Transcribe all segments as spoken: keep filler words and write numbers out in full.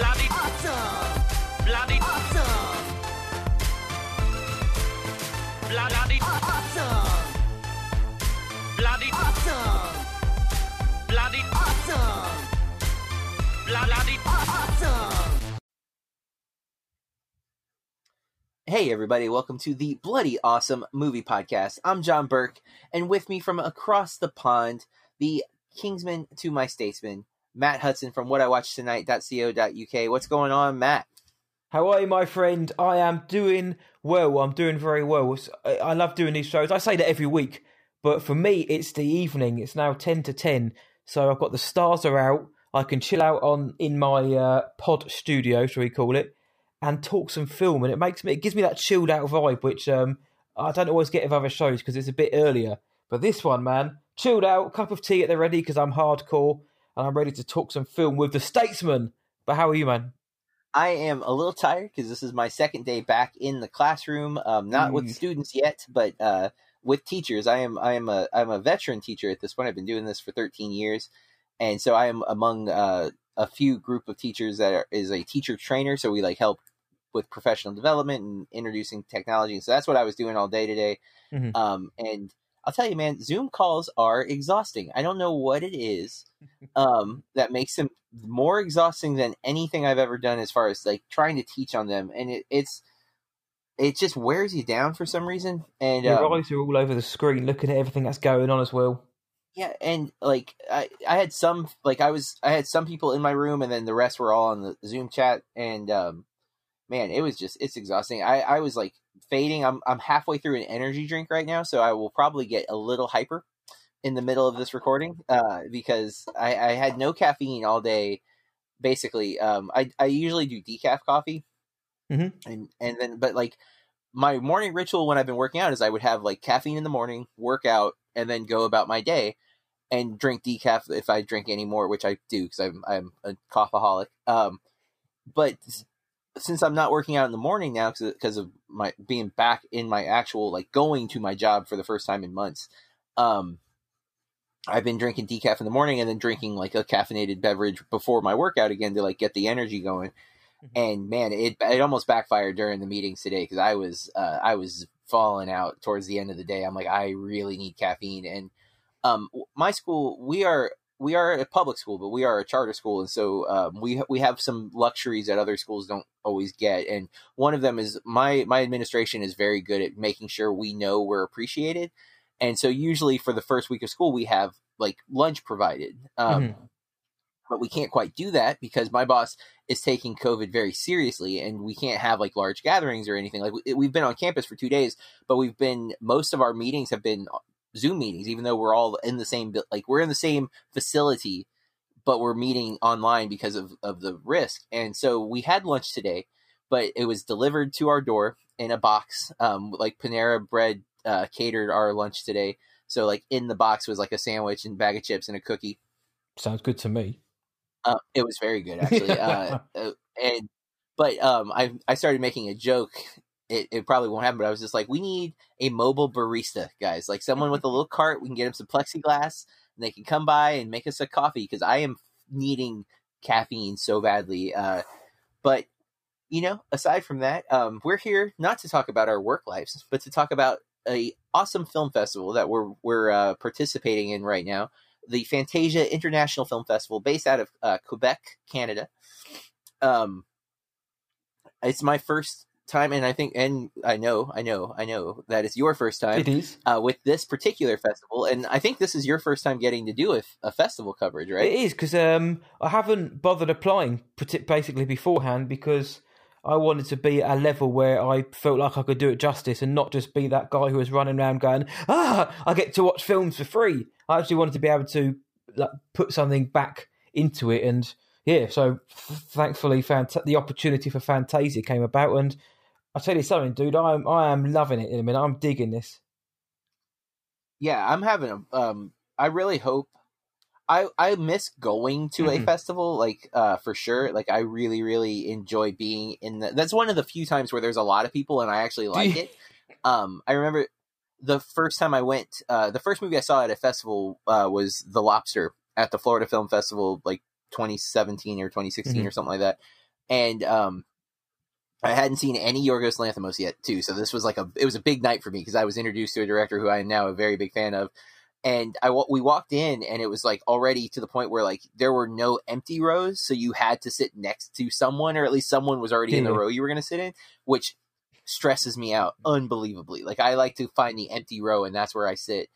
bloody awesome! Bloody awesome! Bloody awesome! Bloody awesome! Bloody awesome! Bloody awesome! Hey everybody, welcome to the Bloody Awesome Movie Podcast. I'm John Burke, and with me from across the pond, the Kingsman to my statesman, Matt Hudson from what I watch tonight dot co dot U K. What's going on, Matt? How are you, my friend? I am doing well. I'm doing very well. I, I love doing these shows. I say that every week, but for me, it's the evening. It's now ten to ten, so I've got the stars are out. I can chill out on in my uh, pod studio, shall we call it, and talk some film, and it makes me, it gives me that chilled out vibe, which um, I don't always get with other shows because it's a bit earlier. But this one, man, chilled out, cup of tea at the ready because I'm hardcore and I'm ready to talk some film with the Statesman. But how are you, man? I am a little tired because this is my second day back in the classroom, um, not mm. with students yet, but uh, with teachers. I am I am a I'm a veteran teacher at this point. I've been doing this for thirteen years, and so I am among uh, a few group of teachers that are, is a teacher trainer. So we like help with professional development and introducing technology. So that's what I was doing all day today. Mm-hmm. Um, and I'll tell you, man, Zoom calls are exhausting. I don't know what it is um, that makes them more exhausting than anything I've ever done as far as like trying to teach on them. And it, it's, it just wears you down for some reason. And your um, eyes are all over the screen looking at everything that's going on as well. Yeah. And like, I, I had some, like I was, I had some people in my room and then the rest were all on the Zoom chat. And um, man, it was just, it's exhausting. I, I was like, fading. I'm I'm halfway through an energy drink right now, so I will probably get a little hyper in the middle of this recording uh, because I, I had no caffeine all day. Basically, um, I I usually do decaf coffee, mm-hmm. and and then but like my morning ritual when I've been working out is I would have like caffeine in the morning, work out, and then go about my day and drink decaf if I drink any more, which I do because I'm I'm a coffeeholic. Um, but since I'm not working out in the morning now because of my being back in my actual, like going to my job for the first time in months, um, I've been drinking decaf in the morning and then drinking like a caffeinated beverage before my workout again to like get the energy going. Mm-hmm. And man, it, it almost backfired during the meetings today. Cause I was, uh, I was falling out towards the end of the day. I'm like, I really need caffeine. And, um, my school, we are, we are a public school, but we are a charter school. And so um, we we have some luxuries that other schools don't always get. And one of them is my, my administration is very good at making sure we know we're appreciated. And so usually for the first week of school, we have like lunch provided. Um, mm-hmm. But we can't quite do that because my boss is taking COVID very seriously and we can't have like large gatherings or anything. Like we, we've been on campus for two days, but we've been, most of our meetings have been Zoom meetings, even though we're all in the same, like we're in the same facility, but we're meeting online because of, of the risk. And so we had lunch today, but it was delivered to our door in a box. Um, like Panera Bread uh, catered our lunch today. So like in the box was like a sandwich and bag of chips and a cookie. Sounds good to me. Uh, it was very good actually. uh, and, but um, I, I started making a joke. It, it probably won't happen, but I was just like, we need a mobile barista, guys. Like someone with a little cart, we can get them some plexiglass and they can come by and make us a coffee because I am needing caffeine so badly. Uh, but, you know, aside from that, um, we're here not to talk about our work lives, but to talk about a awesome film festival that we're we're uh, participating in right now. The Fantasia International Film Festival based out of uh, Quebec, Canada. Um, it's my first time, and I think, and I know, I know, I know that it's your first time. It is. Uh, with this particular festival, and I think this is your first time getting to do a, a festival coverage, right? It is, because um, I haven't bothered applying basically beforehand because I wanted to be at a level where I felt like I could do it justice and not just be that guy who was running around going, ah, I get to watch films for free. I actually wanted to be able to like, put something back into it, and yeah, so f- thankfully fant- the opportunity for Fantasia came about, and I'll tell you something, dude, I'm, I am loving it in a minute. I'm digging this. Yeah, I'm having a, um, I really hope, I, I miss going to mm-hmm. a festival, like, uh, for sure. Like, I really, really enjoy being in the, that's one of the few times where there's a lot of people and I actually like it. Um, I remember the first time I went, uh, the first movie I saw at a festival, uh, was The Lobster at the Florida Film Festival, like twenty seventeen or twenty sixteen mm-hmm. or something like that. And um, I hadn't seen any Yorgos Lanthimos yet, too. So this was like a, it was a big night for me because I was introduced to a director who I am now a very big fan of. And I, we walked in and it was like already to the point where like there were no empty rows. So you had to sit next to someone, or at least someone was already yeah. in the row you were going to sit in, which stresses me out unbelievably. Like I like to find the empty row and that's where I sit.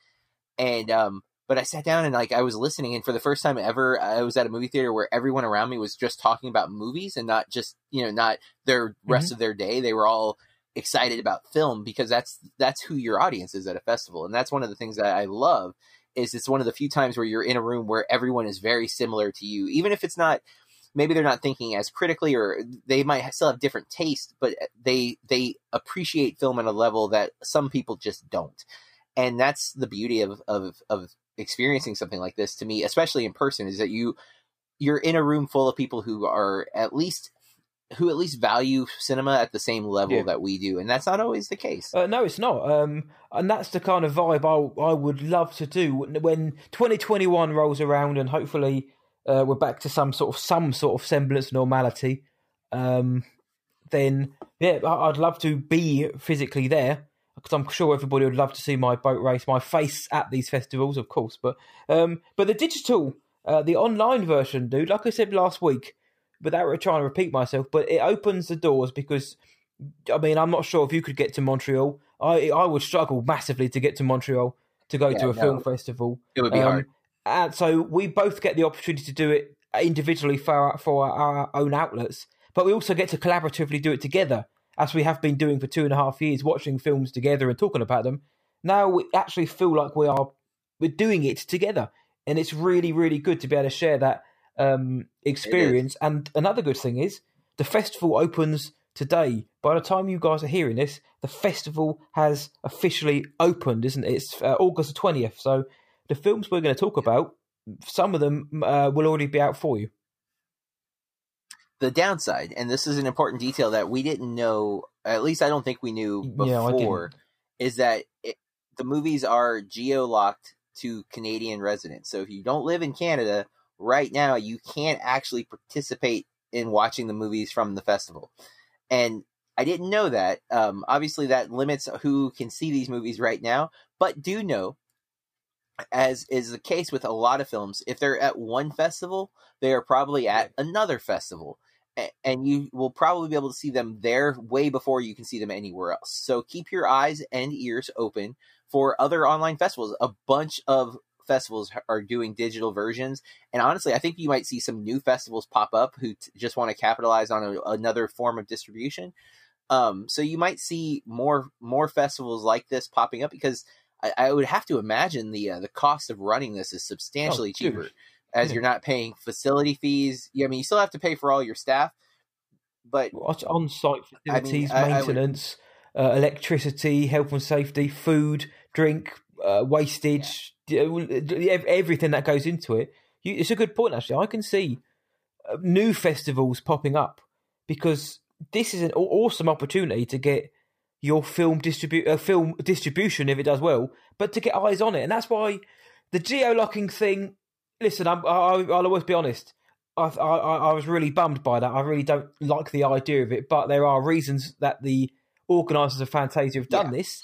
And, um, but I sat down and like, I was listening, and for the first time ever, I was at a movie theater where everyone around me was just talking about movies and not just, you know, not their rest mm-hmm. of their day. They were all excited about film because that's, that's who your audience is at a festival. And that's one of the things that I love, is it's one of the few times where you're in a room where everyone is very similar to you, even if it's not, maybe they're not thinking as critically, or they might still have different tastes, but they, they appreciate film at a level that some people just don't. And that's the beauty of, of, of experiencing something like this to me, especially in person, is that you, you're in a room full of people who are at least, who at least value cinema at the same level yeah. that we do. And that's not always the case. Uh, no, it's not. Um, and that's the kind of vibe I, I would love to do when twenty twenty-one rolls around, and hopefully uh, we're back to some sort of, some sort of semblance of normality. Um, then yeah, I'd love to be physically there, because I'm sure everybody would love to see my boat race, my face at these festivals, of course. But um, but the digital, uh, the online version, dude, like I said last week, without trying to repeat myself, but it opens the doors, because, I mean, I'm not sure if you could get to Montreal. I I would struggle massively to get to Montreal to go yeah, to a no, film festival. It would be um, hard. And so we both get the opportunity to do it individually for, for our own outlets, but we also get to collaboratively do it together, as we have been doing for two and a half years, watching films together and talking about them. Now we actually feel like we are, we're doing it together. And it's really, really good to be able to share that um, experience. And another good thing is the festival opens today. By the time you guys are hearing this, the festival has officially opened, isn't it? It's uh, August twentieth. So the films we're going to talk about, some of them uh, will already be out for you. The downside, and this is an important detail that we didn't know, at least I don't think we knew before, yeah, is that it, the movies are geo-locked to Canadian residents. So if you don't live in Canada right now, you can't actually participate in watching the movies from the festival. And I didn't know that. Um, obviously, that limits who can see these movies right now, but do know, as is the case with a lot of films, if they're at one festival, they are probably at another festival. And you will probably be able to see them there way before you can see them anywhere else. So keep your eyes and ears open for other online festivals. A bunch of festivals are doing digital versions. And honestly, I think you might see some new festivals pop up who t- just want to capitalize on a, another form of distribution. Um, so you might see more, more festivals like this popping up, because I, I would have to imagine the, uh, the cost of running this is substantially oh, cheaper. As you're not paying facility fees. Yeah, I mean, you still have to pay for all your staff, but on-site facilities, I mean, I, maintenance, I would... uh, electricity, health and safety, food, drink, uh, wastage, yeah. everything that goes into it. You, it's a good point, actually. I can see new festivals popping up, because this is an awesome opportunity to get your film distribu- uh, film distribution, if it does well, but to get eyes on it. And that's why the geo-locking thing... Listen, I'm, I, I'll always be honest. I, I, I was really bummed by that. I really don't like the idea of it, but there are reasons that the organisers of Fantasia have done yeah. this.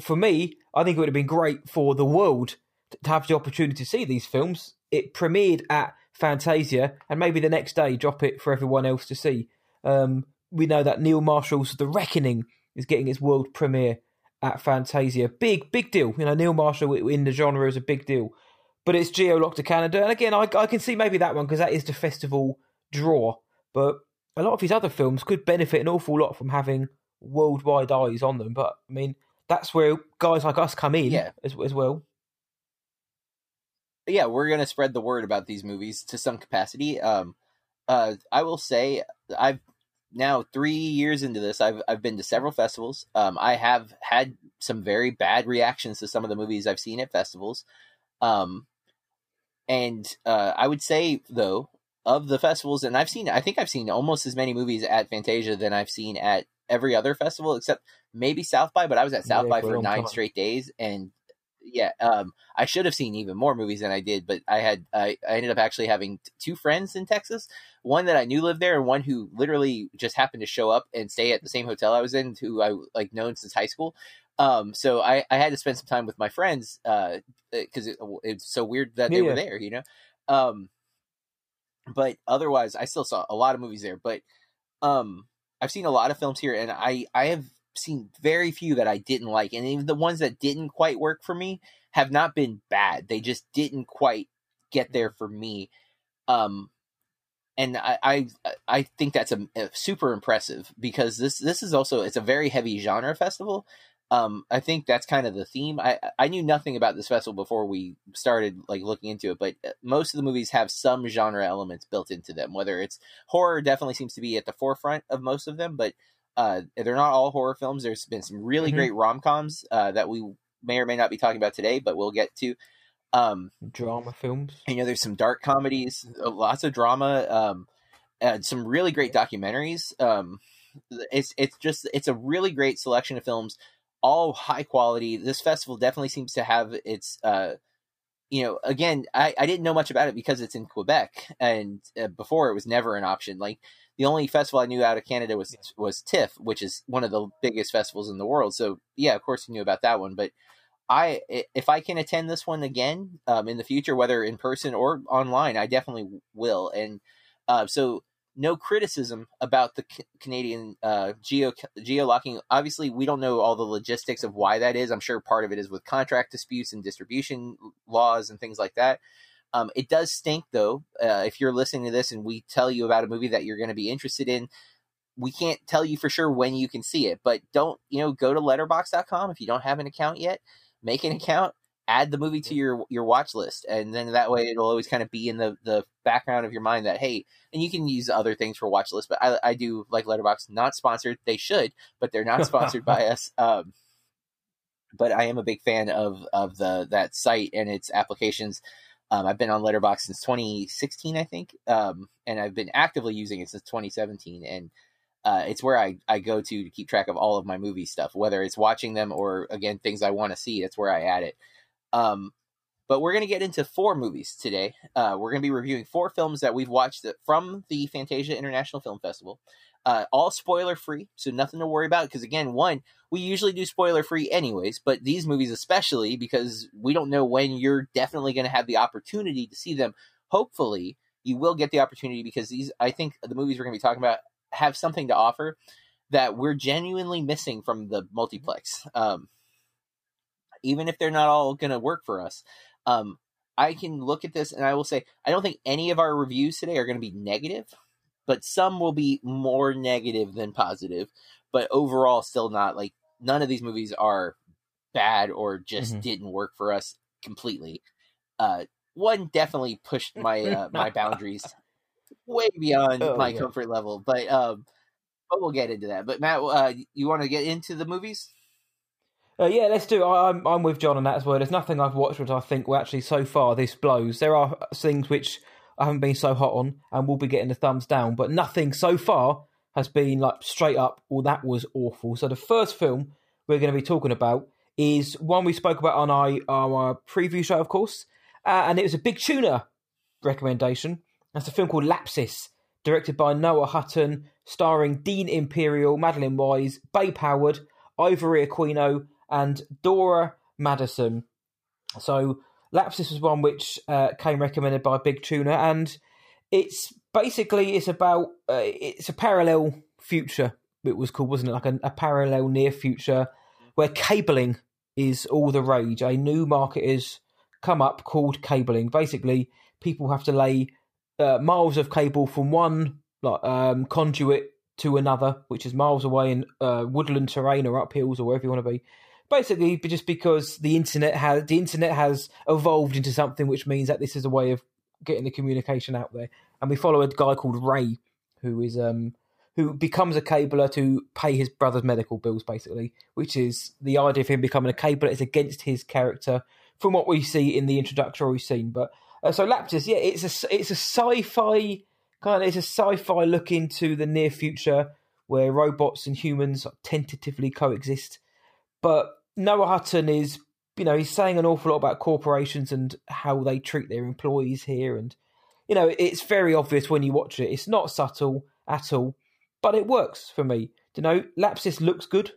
For me, I think it would have been great for the world to have the opportunity to see these films. It premiered at Fantasia, and maybe the next day drop it for everyone else to see. Um, we know that Neil Marshall's The Reckoning is getting its world premiere at Fantasia. Big, big deal. You know, Neil Marshall in the genre is a big deal. But it's geo-locked to Canada. And again, I, I can see maybe that one, because that is the festival draw. But a lot of his other films could benefit an awful lot from having worldwide eyes on them. But, I mean, that's where guys like us come in yeah. as, as well. Yeah, we're going to spread the word about these movies to some capacity. Um, uh, I will say, I've now three years into this, I've I've been to several festivals. Um, I have had some very bad reactions to some of the movies I've seen at festivals. Um, And uh, I would say, though, of the festivals, and I've seen, I think I've seen almost as many movies at Fantasia than I've seen at every other festival, except maybe South by, but I was at South yeah, by for nine straight days, and yeah, um, I should have seen even more movies than I did, but I had, I, I ended up actually having t- two friends in Texas, one that I knew lived there and one who literally just happened to show up and stay at the same hotel I was in, who I like known since high school. Um, so I, I had to spend some time with my friends, uh, cause it, it's so weird that yeah, they were there, you know? Um, but otherwise I still saw a lot of movies there, but, um, I've seen a lot of films here, and I, I have seen very few that I didn't like. And even the ones that didn't quite work for me have not been bad. They just didn't quite get there for me. Um, and I, I, I think that's a, a super impressive, because this, this is also, it's a very heavy genre festival. Um, I think that's kind of the theme. I, I knew nothing about this festival before we started like looking into it, but most of the movies have some genre elements built into them, whether it's horror definitely seems to be at the forefront of most of them, but uh, they're not all horror films. There's been some really mm-hmm. great rom-coms uh, that we may or may not be talking about today, but we'll get to. Um, drama films. You know, there's some dark comedies, lots of drama, um, and some really great documentaries. Um, it's it's just, it's a really great selection of films, all high quality. This festival definitely seems to have its, uh, you know, again, I, I didn't know much about it because it's in Quebec, and uh, before it was never an option. Like the only festival I knew out of Canada was, was TIFF, which is one of the biggest festivals in the world. So yeah, of course you knew about that one, but I, if I can attend this one again, um, in the future, whether in person or online, I definitely will. And, uh, so no criticism about the C- Canadian uh, geo geo-locking. Obviously, we don't know all the logistics of why that is. I'm sure part of it is with contract disputes and distribution laws and things like that. Um, it does stink, though. Uh, if you're listening to this and we tell you about a movie that you're going to be interested in, we can't tell you for sure when you can see it. But don't, you know, go to letterboxd dot com if you don't have an account yet. Make an account. Add the movie to your, your watch list. And then that way it'll always kind of be in the, the background of your mind that, hey, and you can use other things for watch list, but I, I do like Letterboxd, not sponsored. They should, but they're not sponsored by us. Um, but I am a big fan of, of the, that site and its applications. Um, I've been on Letterboxd since twenty sixteen, I think. Um, and I've been actively using it since twenty seventeen. And, uh, it's where I, I go to, to keep track of all of my movie stuff, whether it's watching them or again, things I want to see. That's where I add it. Um, but we're going to get into four movies today. Uh, we're going to be reviewing four films that we've watched that, from the Fantasia International Film Festival, uh, all spoiler free. So nothing to worry about. Cause again, one, we usually do spoiler free anyways, but these movies, especially because we don't know when you're definitely going to have the opportunity to see them. Hopefully you will get the opportunity, because these, I think the movies we're going to be talking about have something to offer that we're genuinely missing from the multiplex. Um, even if they're not all going to work for us. Um, I can look at this and I will say, I don't think any of our reviews today are going to be negative, but some will be more negative than positive, but overall still not like, none of these movies are bad or just mm-hmm. didn't work for us completely. Uh, one definitely pushed my, uh, my boundaries way beyond oh, my yeah. comfort level, but, um, but we'll get into that. But Matt, uh, you want to get into the movies? Uh, yeah, let's do. I, I'm I'm with John on that as well. There's nothing I've watched which I think, well, actually, so far this blows. There are things which I haven't been so hot on, and we'll be getting the thumbs down. But nothing so far has been like straight up, well, that was awful. So the first film we're going to be talking about is one we spoke about on our, our preview show, of course, uh, and it was a big tuna recommendation. That's a film called Lapsis, directed by Noah Hutton, starring Dean Imperial, Madeline Wise, Babe Howard, Ivory Aquino, and Dora Madison. So Lapsis was one which uh, came recommended by Big Tuna, and it's basically, it's about, uh, it's a parallel future, it was called, wasn't it? Like a, a parallel near future where cabling is all the rage. A new market has come up called cabling. Basically, people have to lay uh, miles of cable from one like um, conduit to another, which is miles away in uh, woodland terrain or up hills or wherever you want to be. Basically, just because the internet has the internet has evolved into something which means that this is a way of getting the communication out there. And we follow a guy called Ray, who is um who becomes a cabler to pay his brother's medical bills, basically, which is the idea of him becoming a cabler. It's against his character from what we see in the introductory scene. But uh, so Laptis, yeah, it's a it's a sci-fi kind of it's a sci-fi look into the near future where robots and humans tentatively coexist, but Noah Hutton is you know, he's saying an awful lot about corporations and how they treat their employees here. And, you know, it's very obvious when you watch it. It's not subtle at all, but it works for me. You know, Lapsis looks good.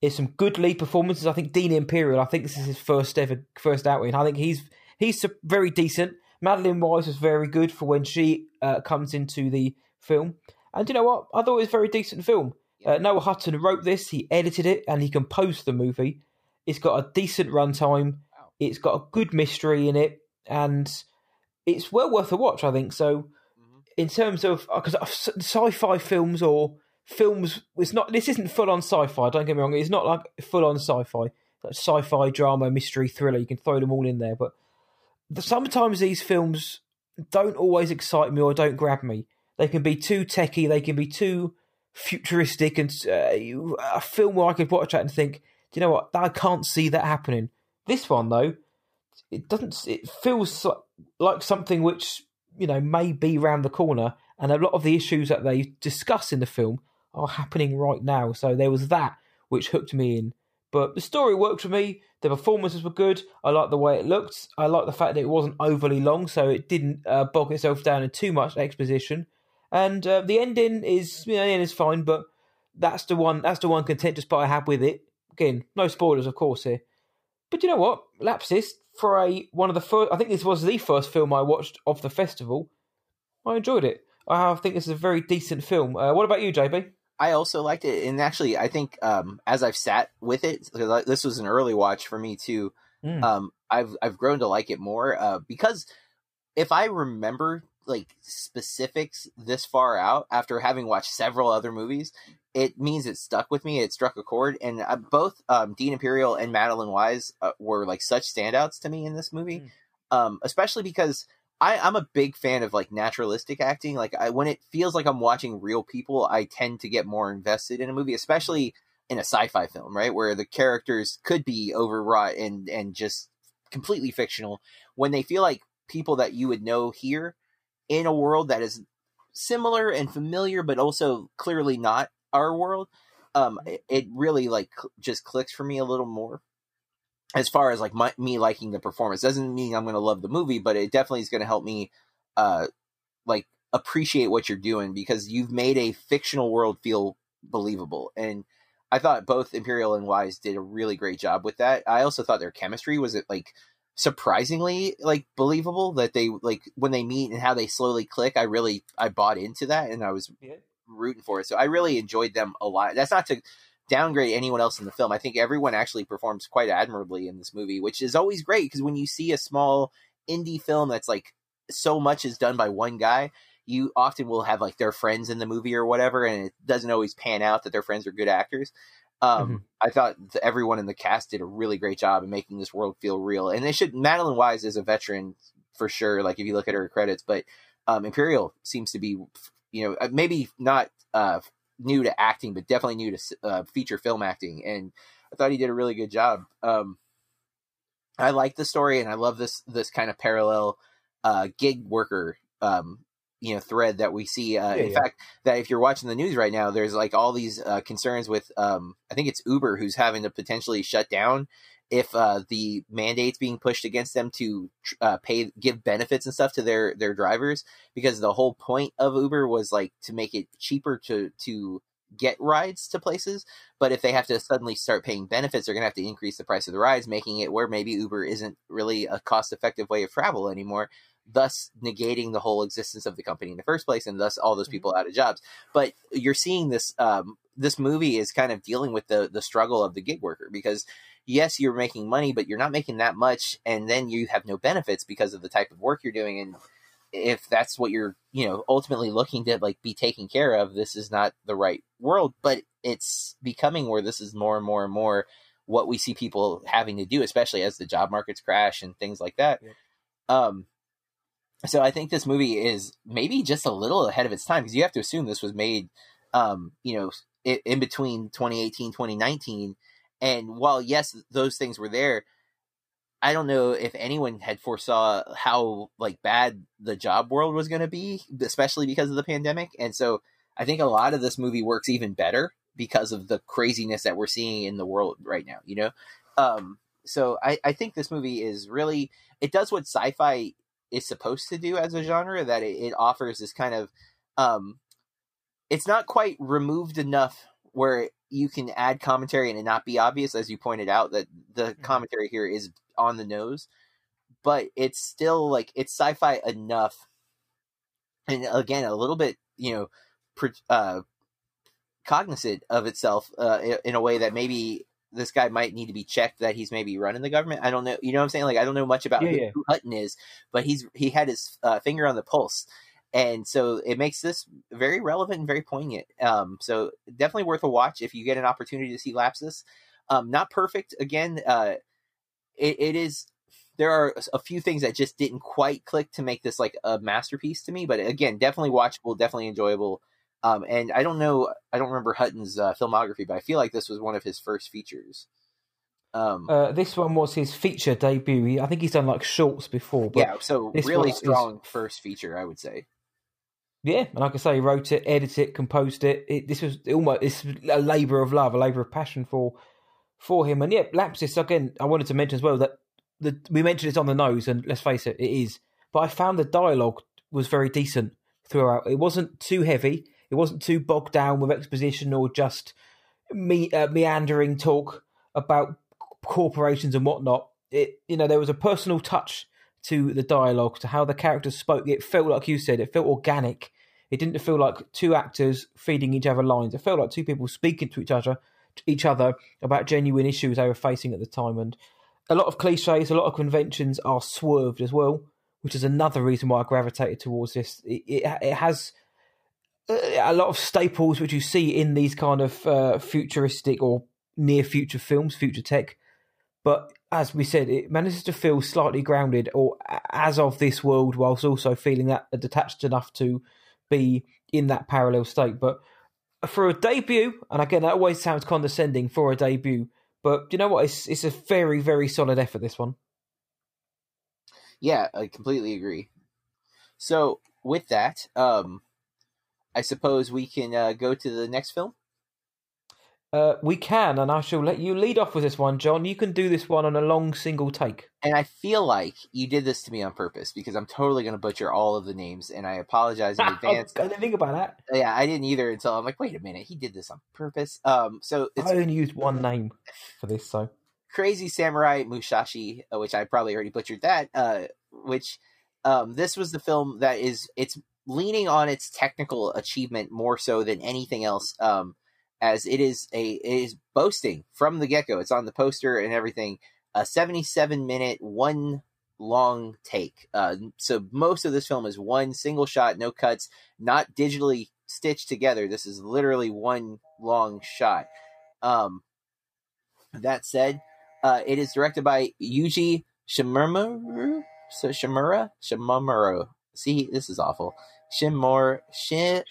There's some good lead performances. I think Dean Imperial, I think this is his first ever, first outing. I think he's he's very decent. Madeline Wise was very good for when she uh, comes into the film. And you know what? I thought it was a very decent film. Uh, Noah Hutton wrote this, he edited it, and he composed the movie. It's got a decent runtime. It's got a good mystery in it. And it's well worth a watch, I think. So mm-hmm. in terms of... Because sci-fi films or... Films, it's not. This isn't full-on sci-fi, don't get me wrong. It's not like full-on sci-fi. Like sci-fi, drama, mystery, thriller, you can throw them all in there. But the, sometimes these films don't always excite me or don't grab me. They can be too techie, they can be too futuristic, and uh, you, a film where I could watch that and think, do you know what, I can't see that happening. This one, though, it doesn't. It feels like, like something which, you know, may be round the corner, and a lot of the issues that they discuss in the film are happening right now. So there was that which hooked me in. But the story worked for me. The performances were good. I liked the way it looked. I liked the fact that it wasn't overly long, so it didn't uh, bog itself down in too much exposition. And uh, the ending is, you know, the end is fine, but that's the one that's the one contentious part I had with it. Again, no spoilers, of course, here. But you know what? Lapsis, for a one of the first, I think this was the first film I watched of the festival. I enjoyed it. I think this is a very decent film. Uh, what about you, J B? I also liked it, and actually, I think um, as I've sat with it, this was an early watch for me too. Mm. Um, I've I've grown to like it more uh, because if I remember like specifics this far out after having watched several other movies, it means it stuck with me. It struck a chord, and uh, both um, Dean Imperial and Madeline Wise uh, were like such standouts to me in this movie, mm. um, especially because. I, I'm a big fan of like naturalistic acting. Like I, when it feels like I'm watching real people, I tend to get more invested in a movie, especially in a sci-fi film, right? Where the characters could be overwrought and, and just completely fictional. When they feel like people that you would know here in a world that is similar and familiar, but also clearly not our world. Um, it, it really like cl- just clicks for me a little more. As far as like my, me liking the performance doesn't mean I'm going to love the movie, but it definitely is going to help me uh, like appreciate what you're doing because you've made a fictional world feel believable. And I thought both Imperial and Wise did a really great job with that. I also thought their chemistry was it like surprisingly like believable that they like when they meet and how they slowly click. I really, I bought into that and I was yeah. rooting for it. So I really enjoyed them a lot. That's not to downgrade anyone else in the film. I think everyone actually performs quite admirably in this movie, which is always great because when you see a small indie film that's like so much is done by one guy, you often will have like their friends in the movie or whatever, and it doesn't always pan out that their friends are good actors. Um, mm-hmm. I thought everyone in the cast did a really great job in making this world feel real, and they should. Madeline Wise is a veteran for sure, like if you look at her credits, but um, Imperial seems to be, you know, maybe not uh, new to acting, but definitely new to uh, feature film acting. And I thought he did a really good job. Um, I like the story and I love this, this kind of parallel uh, gig worker, um, you know, thread that we see. Uh, yeah, in yeah. fact, that if you're watching the news right now, there's like all these uh, concerns with, um, I think it's Uber who's having to potentially shut down if uh, the mandates being pushed against them to uh, pay, give benefits and stuff to their, their drivers, because the whole point of Uber was like to make it cheaper to, to get rides to places. But if they have to suddenly start paying benefits, they're going to have to increase the price of the rides, making it where maybe Uber isn't really a cost-effective way of travel anymore, thus negating the whole existence of the company in the first place, and thus all those people out of jobs. But you're seeing this, um, this movie is kind of dealing with the, the struggle of the gig worker, because yes, you're making money, but you're not making that much. And then you have no benefits because of the type of work you're doing. And if that's what you're, you know, ultimately looking to like be taken care of, this is not the right world, but it's becoming where this is more and more and more what we see people having to do, especially as the job markets crash and things like that. Yeah. Um, so I think this movie is maybe just a little ahead of its time, because you have to assume this was made, um, you know, in, in between twenty eighteen, twenty nineteen. And while, yes, those things were there, I don't know if anyone had foresaw how like bad the job world was going to be, especially because of the pandemic. And so I think a lot of this movie works even better because of the craziness that we're seeing in the world right now, you know? Um, so I, I think this movie is really, it does what sci-fi is supposed to do as a genre, that it, it offers this kind of, um, it's not quite removed enough where you can add commentary and it not be obvious, as you pointed out, that the commentary here is on the nose, but it's still like, it's sci-fi enough. And again, a little bit, you know, pre- uh, cognizant of itself uh, in a way that maybe this guy might need to be checked that he's maybe running the government. I don't know. You know what I'm saying? Like, I don't know much about yeah, who, yeah. who Hutton is, but he's, he had his uh, finger on the pulse. And so it makes this very relevant and very poignant. Um, so definitely worth a watch if you get an opportunity to see Lapsis. Um, not perfect. Again, uh, it, it is, there are a few things that just didn't quite click to make this like a masterpiece to me, but again, definitely watchable, definitely enjoyable. Um, and I don't know, I don't remember Hutton's uh, filmography, but I feel like this was one of his first features. Um, uh, this one was his feature debut. I think he's done like shorts before. But yeah, so really strong his... first feature, I would say. Yeah, and like I say, he wrote it, edited it, composed it. it this was almost it's a labour of love, a labour of passion for for him. And yeah, Lapsis, again, I wanted to mention as well that the, we mentioned it's on the nose, and let's face it, it is. But I found the dialogue was very decent throughout. It wasn't too heavy. It wasn't too bogged down with exposition or just me, uh, meandering talk about corporations and whatnot. It, you know, there was a personal touch to the dialogue, to how the characters spoke. It felt, like you said, it felt organic. It didn't feel like two actors feeding each other lines. It felt like two people speaking to each other, to each other about genuine issues they were facing at the time. And a lot of cliches, a lot of conventions are swerved as well, which is another reason why I gravitated towards this. It, it, it has a lot of staples which you see in these kind of uh, futuristic or near future films, future tech. But as we said, it manages to feel slightly grounded or as of this world, whilst also feeling that detached enough to be in that parallel state. But for a debut, and again, that always sounds condescending for a debut, but you know what? It's it's a very, very solid effort, this one. Yeah, I completely agree. So with that, um, I suppose we can uh, go to the next film. Uh, we can, and I shall let you lead off with this one, John. You can do this one on a long single take. And I feel like you did this to me on purpose, because I'm totally going to butcher all of the names, and I apologize in advance. I didn't think about that. Yeah, I didn't either until I'm like, wait a minute, he did this on purpose. Um, so it's... I only used one name for this, so... Crazy Samurai Musashi, which I probably already butchered that, uh, which um, this was the film that is... It's leaning on its technical achievement more so than anything else, um... as it is a it is boasting from the get-go. It's on the poster and everything. A seventy-seven minute, one long take. Uh, so most of this film is one single shot, no cuts, not digitally stitched together. This is literally one long shot. Um, that said, uh, it is directed by Yuji Shimomaru. So Shimura? Shimomaru. See, this is awful. Shimor, Shimura.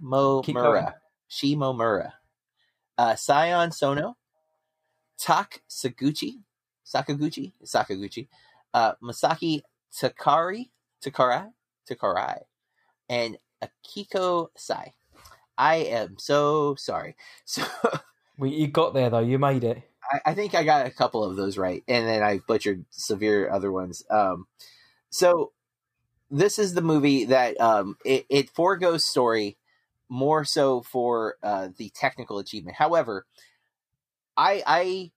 Shimura. Shimomura, uh, Sion Sono, Tak Sakaguchi, Sakaguchi, Sakaguchi, uh, Masaki Takari, Takara, Takarai, and Akiko Sai. I am so sorry. So well, you got there though. You made it. I, I think I got a couple of those right, and then I butchered severe other ones. Um, so this is the movie that um, it, it foregoes story. More so for uh, the technical achievement. However, I I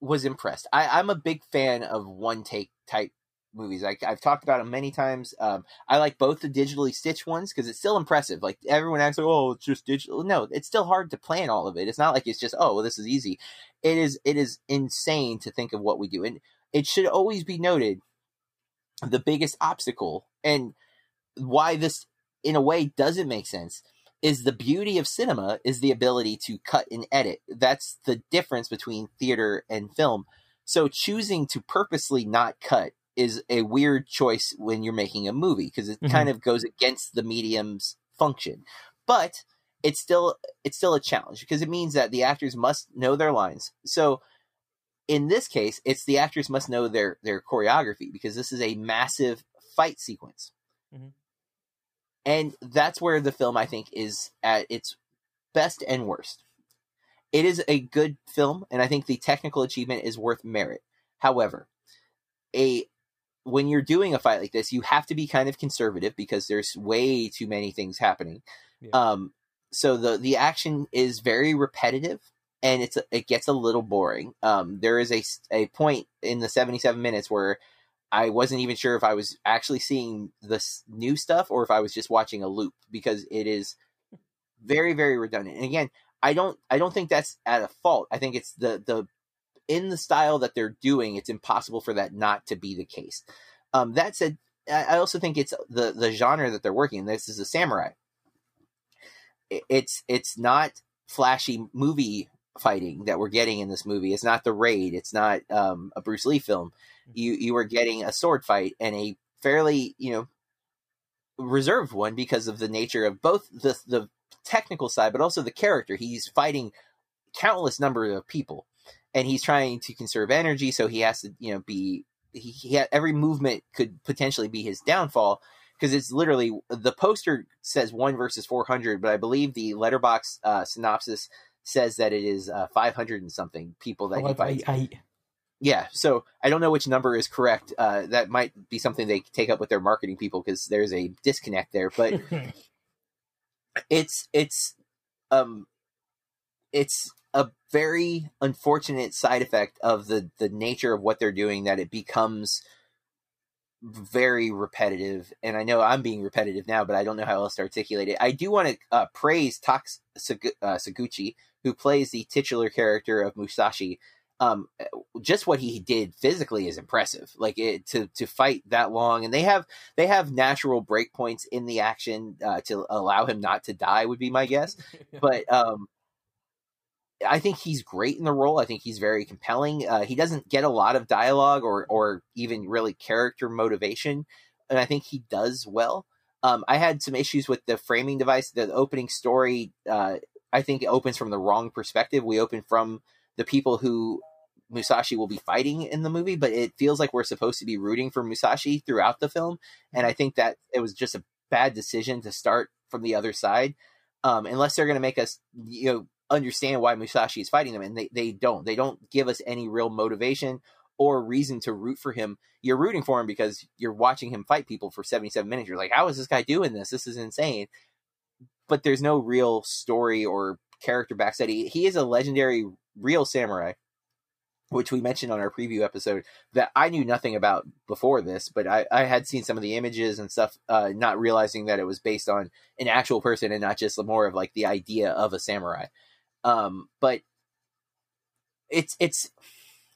was impressed. I, I'm a big fan of one take type movies. I, I've talked about them many times. Um, I like both the digitally stitched ones because it's still impressive. Like everyone acts like, oh, it's just digital. No, it's still hard to plan all of it. It's not like it's just oh, well, this is easy. It is it is insane to think of what we do, and it should always be noted the biggest obstacle and why this. In a way doesn't make sense is the beauty of cinema is the ability to cut and edit. That's the difference between theater and film. So choosing to purposely not cut is a weird choice when you're making a movie because it mm-hmm. kind of goes against the medium's function, but it's still, it's still a challenge because it means that the actors must know their lines. So in this case, it's the actors must know their, their choreography because this is a massive fight sequence. Mm-hmm. And that's where the film, I think, is at its best and worst. It is a good film, and I think the technical achievement is worth merit. However, a when you're doing a fight like this, you have to be kind of conservative because there's way too many things happening. Yeah. Um, so the the action is very repetitive, and it's it gets a little boring. Um, there is a, a point in the seventy-seven minutes where I wasn't even sure if I was actually seeing the new stuff or if I was just watching a loop, because it is very, very redundant. And again, I don't I don't think that's at a fault. I think it's the the in the style that they're doing, it's impossible for that not to be the case. Um, that said, I also think it's the, the genre that they're working in. This is a samurai. It's it's not flashy movie fighting that we're getting in this movie. It's not The Raid. It's not um, a Bruce Lee film. You you are getting a sword fight, and a fairly, you know, reserved one because of the nature of both the the technical side, but also the character. He's fighting countless number of people, and he's trying to conserve energy, so he has to, you know, be he, he ha, every movement could potentially be his downfall, because it's literally, the poster says one versus four hundred, but I believe the Letterboxd uh, synopsis says that it is uh, five hundred and something people that oh, he fights. I, I... Yeah, so I don't know which number is correct. Uh, that might be something they take up with their marketing people, because there's a disconnect there. But it's it's um it's a very unfortunate side effect of the the nature of what they're doing, that it becomes very repetitive. And I know I'm being repetitive now, but I don't know how else to articulate it. I do want to uh, praise Tak Sakaguchi, who plays the titular character of Musashi. Um, just what he did physically is impressive. Like it, to, to fight that long, and they have, they have natural breakpoints in the action, uh, to allow him not to die would be my guess. But, um, I think he's great in the role. I think he's very compelling. Uh, he doesn't get a lot of dialogue or, or even really character motivation, and I think he does well. Um, I had some issues with the framing device. The opening story, uh, I think it opens from the wrong perspective. We open from the people who Musashi will be fighting in the movie, but it feels like we're supposed to be rooting for Musashi throughout the film. And I think that it was just a bad decision to start from the other side. Um, unless they're going to make us, you know, understand why Musashi is fighting them. And they, they don't, they don't give us any real motivation or reason to root for him. You're rooting for him because you're watching him fight people for seventy-seven minutes. You're like, how is this guy doing this? This is insane. But there's no real story or character backstory. He, he is a legendary real samurai, which we mentioned on our preview episode, that I knew nothing about before this, but I, I had seen some of the images and stuff, uh, not realizing that it was based on an actual person and not just more of like the idea of a samurai. Um, but it's, it's,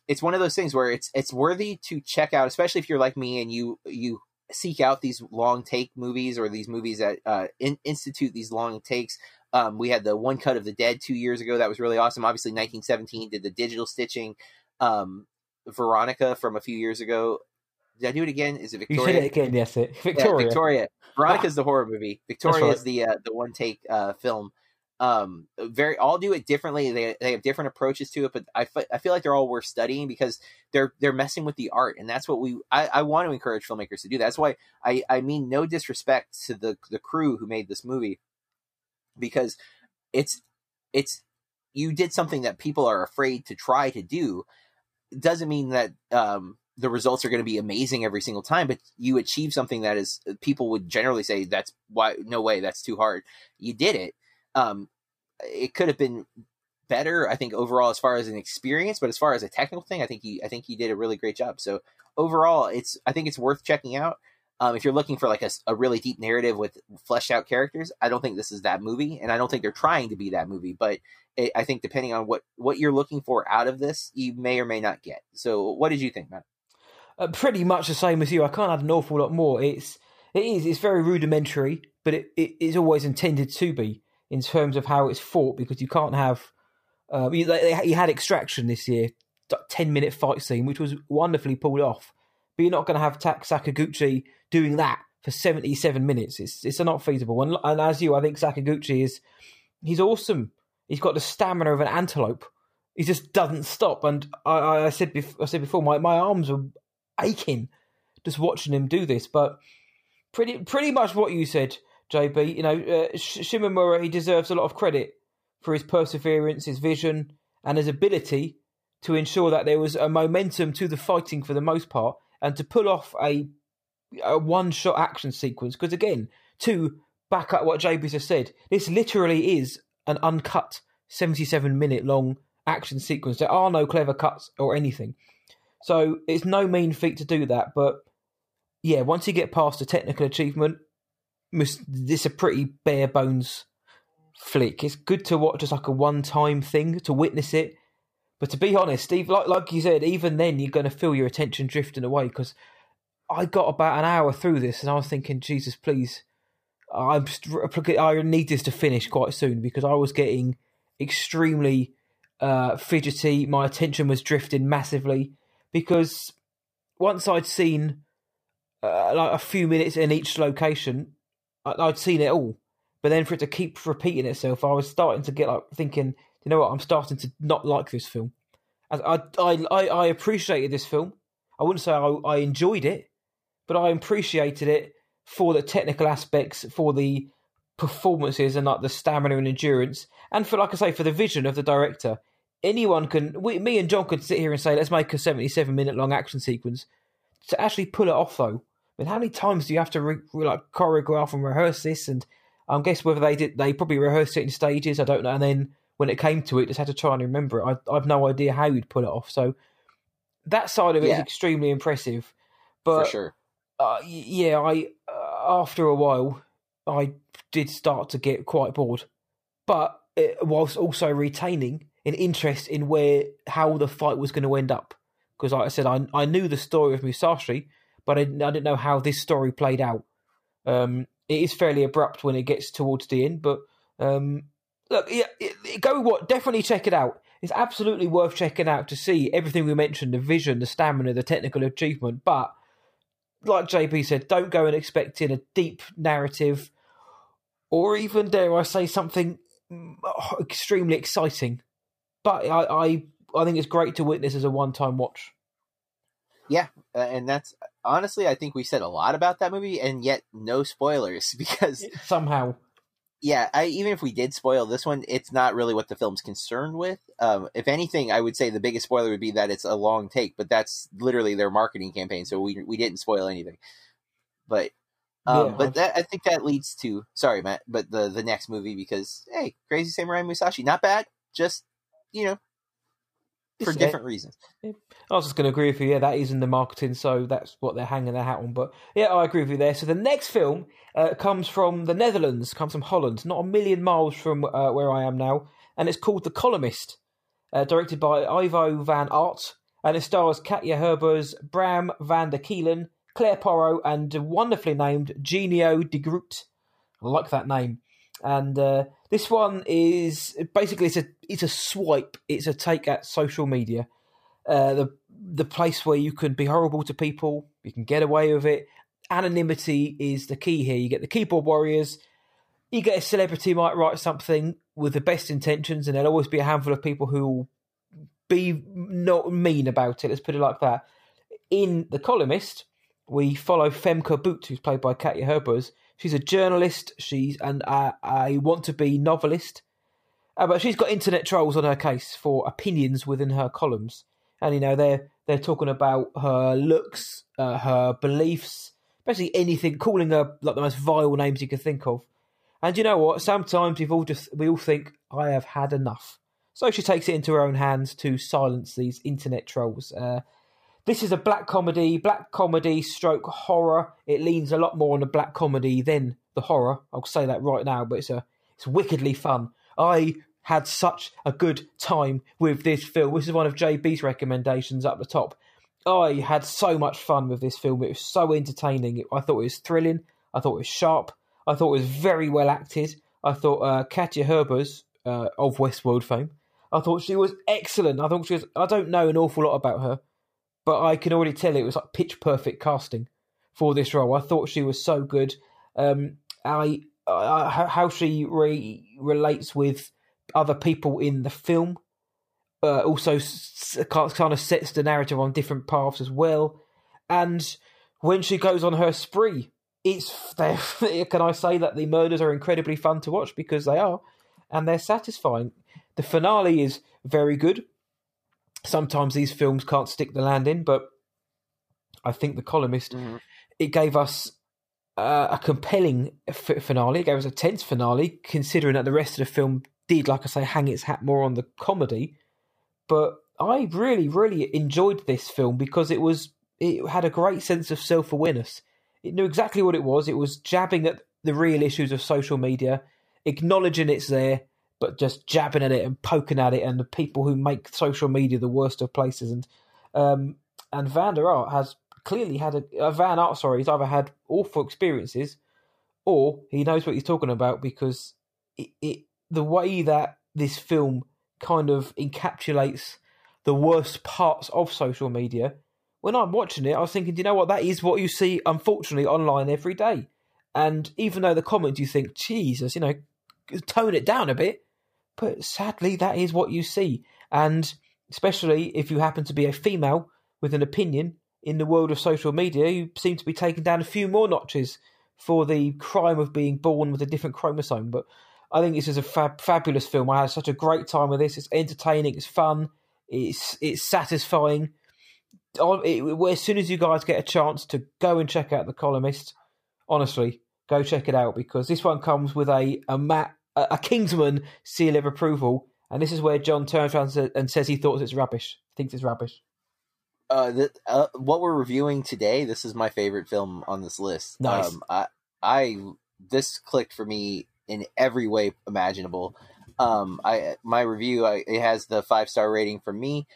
it's one of those things where it's, it's worthy to check out, especially if you're like me and you, you seek out these long take movies or these movies that, uh, in, institute these long takes. Um, we had the One Cut of the Dead two years ago. That was really awesome. Obviously, nineteen seventeen did the digital stitching. Um, Veronica from a few years ago. Did I do it again? Is it Victoria? You did it again, yes. It. Victoria. Yeah, Victoria. Veronica's the horror movie. Victoria right. is the uh, the one take uh, film. Um, very all do it differently. They they have different approaches to it, but I, f- I feel like they're all worth studying because they're they're messing with the art, and that's what we I, I want to encourage filmmakers to do. That's why I, I mean no disrespect to the the crew who made this movie, because it's it's you did something that people are afraid to try to do. It doesn't mean that um, the results are going to be amazing every single time, but you achieve something that is people would generally say that's why no way that's too hard. You did it. Um, it could have been better, I think, overall as far as an experience, but as far as a technical thing, I think you I think you did a really great job. So overall, it's I think it's worth checking out. Um, if you're looking for like a, a really deep narrative with fleshed out characters, I don't think this is that movie, and I don't think they're trying to be that movie, but it, I think depending on what, what you're looking for out of this, you may or may not get. So what did you think, Matt? Uh, pretty much the same as you. I can't add an awful lot more. It's, it is, it's very rudimentary, but it, it is always intended to be in terms of how it's fought, because you can't have, um, you, they, you had Extraction this year, ten minute fight scene, which was wonderfully pulled off. But you're not going to have Tak Sakaguchi doing that for seventy-seven minutes. It's it's not feasible. And, and as you, I think Sakaguchi is, he's awesome. He's got the stamina of an antelope. He just doesn't stop. And I, I said bef- I said before, my, my arms were aching just watching him do this. But pretty pretty much what you said, J B, you know, uh, Shimomura, he deserves a lot of credit for his perseverance, his vision, and his ability to ensure that there was a momentum to the fighting for the most part, and to pull off a, a one-shot action sequence. Because again, to back up what J B just said, this literally is an uncut seventy-seven minute long action sequence. There are no clever cuts or anything. So it's no mean feat to do that. But yeah, once you get past the technical achievement, this is a pretty bare bones flick. It's good to watch as like a one-time thing, to witness it. But to be honest, Steve, like, like you said, even then you're going to feel your attention drifting away, because I got about an hour through this and I was thinking, Jesus, please, I'm st- I need this to finish quite soon, because I was getting extremely uh, fidgety. My attention was drifting massively, because once I'd seen uh, like a few minutes in each location, I- I'd seen it all. But then for it to keep repeating itself, I was starting to get like thinking, you know what, I'm starting to not like this film. I I I, I appreciated this film. I wouldn't say I, I enjoyed it, but I appreciated it for the technical aspects, for the performances and like the stamina and endurance, and for, like I say, for the vision of the director. Anyone can, we, me and John could sit here and say, let's make a seventy-seven minute long action sequence. To actually pull it off though, I mean, how many times do you have to re, re, like choreograph and rehearse this? And I guess whether they did, they probably rehearsed it in stages, I don't know. And then when it came to it, just had to try and remember it. I, I've no idea how you'd pull it off. So that side of it yeah. is extremely impressive. But for sure. uh, yeah, I uh, after a while, I did start to get quite bored. But it, whilst also retaining an interest in where how the fight was going to end up, because like I said, I I knew the story of Musashi, but I, I didn't know how this story played out. Um, it is fairly abrupt when it gets towards the end, but. Um, Look, yeah, go what? Definitely check it out. It's absolutely worth checking out to see everything we mentioned, the vision, the stamina, the technical achievement. But like J B said, don't go in expecting a deep narrative or even, dare I say, something extremely exciting. But I, I, I think it's great to witness as a one-time watch. Yeah, and that's honestly, I think we said a lot about that movie and yet no spoilers, because somehow... Yeah, I, even if we did spoil this one, it's not really what the film's concerned with. Um, if anything, I would say the biggest spoiler would be that it's a long take, but that's literally their marketing campaign, so we we didn't spoil anything. But um, yeah. but that, I think that leads to, sorry, Matt, but the, the next movie, because, hey, Crazy Samurai Musashi, not bad, just, you know, for it's different it. reasons. I was just going to agree with you. Yeah, that is in the marketing, so that's what they're hanging their hat on. But yeah, I agree with you there. So the next film uh, comes from the Netherlands, comes from Holland, not a million miles from uh, where I am now, and it's called The Columnist, uh, directed by Ivo van Aart, and it stars Katja Herbers, Bram van der Kelen, Claire Porro, and wonderfully named Genio de Groot. I like that name. And uh, this one is basically it's a it's a swipe, it's a take at social media, uh, the the place where you can be horrible to people, you can get away with it. Anonymity is the key here. You get the keyboard warriors, you get a celebrity might write something with the best intentions, and there'll always be a handful of people who will be not mean about it. Let's put it like that. In The Columnist, we follow Femke Booth, who's played by Katja Herbers. She's a journalist. She's an uh, I want to be novelist, uh, but she's got internet trolls on her case for opinions within her columns, and you know they're they're talking about her looks, uh, her beliefs, basically anything, calling her like the most vile names you can think of. And you know what? Sometimes we've all just we all think I have had enough, so she takes it into her own hands to silence these internet trolls. Uh, This is a black comedy, black comedy stroke horror. It leans a lot more on the black comedy than the horror. I'll say that right now, but it's a it's wickedly fun. I had such a good time with this film. This is one of J B's recommendations up the top. I had so much fun with this film. It was so entertaining. I thought it was thrilling. I thought it was sharp. I thought it was very well acted. I thought uh, Katja Herbers uh, of Westworld fame, I thought she was excellent. I thought she was, I don't know an awful lot about her, but I can already tell it was like pitch perfect casting for this role. I thought she was so good. Um, I, I how she re- relates with other people in the film uh, also s- kind of sets the narrative on different paths as well. And when she goes on her spree, it's can I say that the murders are incredibly fun to watch, because they are. and they're satisfying. The finale is very good. Sometimes these films can't stick the landing, but I think The Columnist, mm-hmm. it gave us uh, a compelling f- finale. It gave us a tense finale, considering that the rest of the film did, like I say, hang its hat more on the comedy. But I really, really enjoyed this film because it was it had a great sense of self-awareness. It knew exactly what it was. It was jabbing at the real issues of social media, acknowledging it's there, but just jabbing at it and poking at it and the people who make social media the worst of places. And um, and Van der Aart has clearly had a... Uh, Van Aart, sorry, he's either had awful experiences or he knows what he's talking about, because it, it the way that this film kind of encapsulates the worst parts of social media... When I'm watching it, I was thinking, you know what, that is what you see, unfortunately, online every day. And even though the comments, you think, Jesus, you know, tone it down a bit. But sadly, that is what you see. And especially if you happen to be a female with an opinion in the world of social media, you seem to be taken down a few more notches for the crime of being born with a different chromosome. But I think this is a fab- fabulous film. I had such a great time with this. It's entertaining. It's fun. It's it's satisfying. As soon as you guys get a chance to go and check out The Columnist, honestly, go check it out, because this one comes with a a, Matt, a Kingsman seal of approval, and this is where John turns around and says he thought it's rubbish. Thinks it's rubbish. Uh, the, uh, what we're reviewing today, this is my favorite film on this list. Nice. Um, I, I this clicked for me in every way imaginable. Um, I my review I, it has the five star rating from me.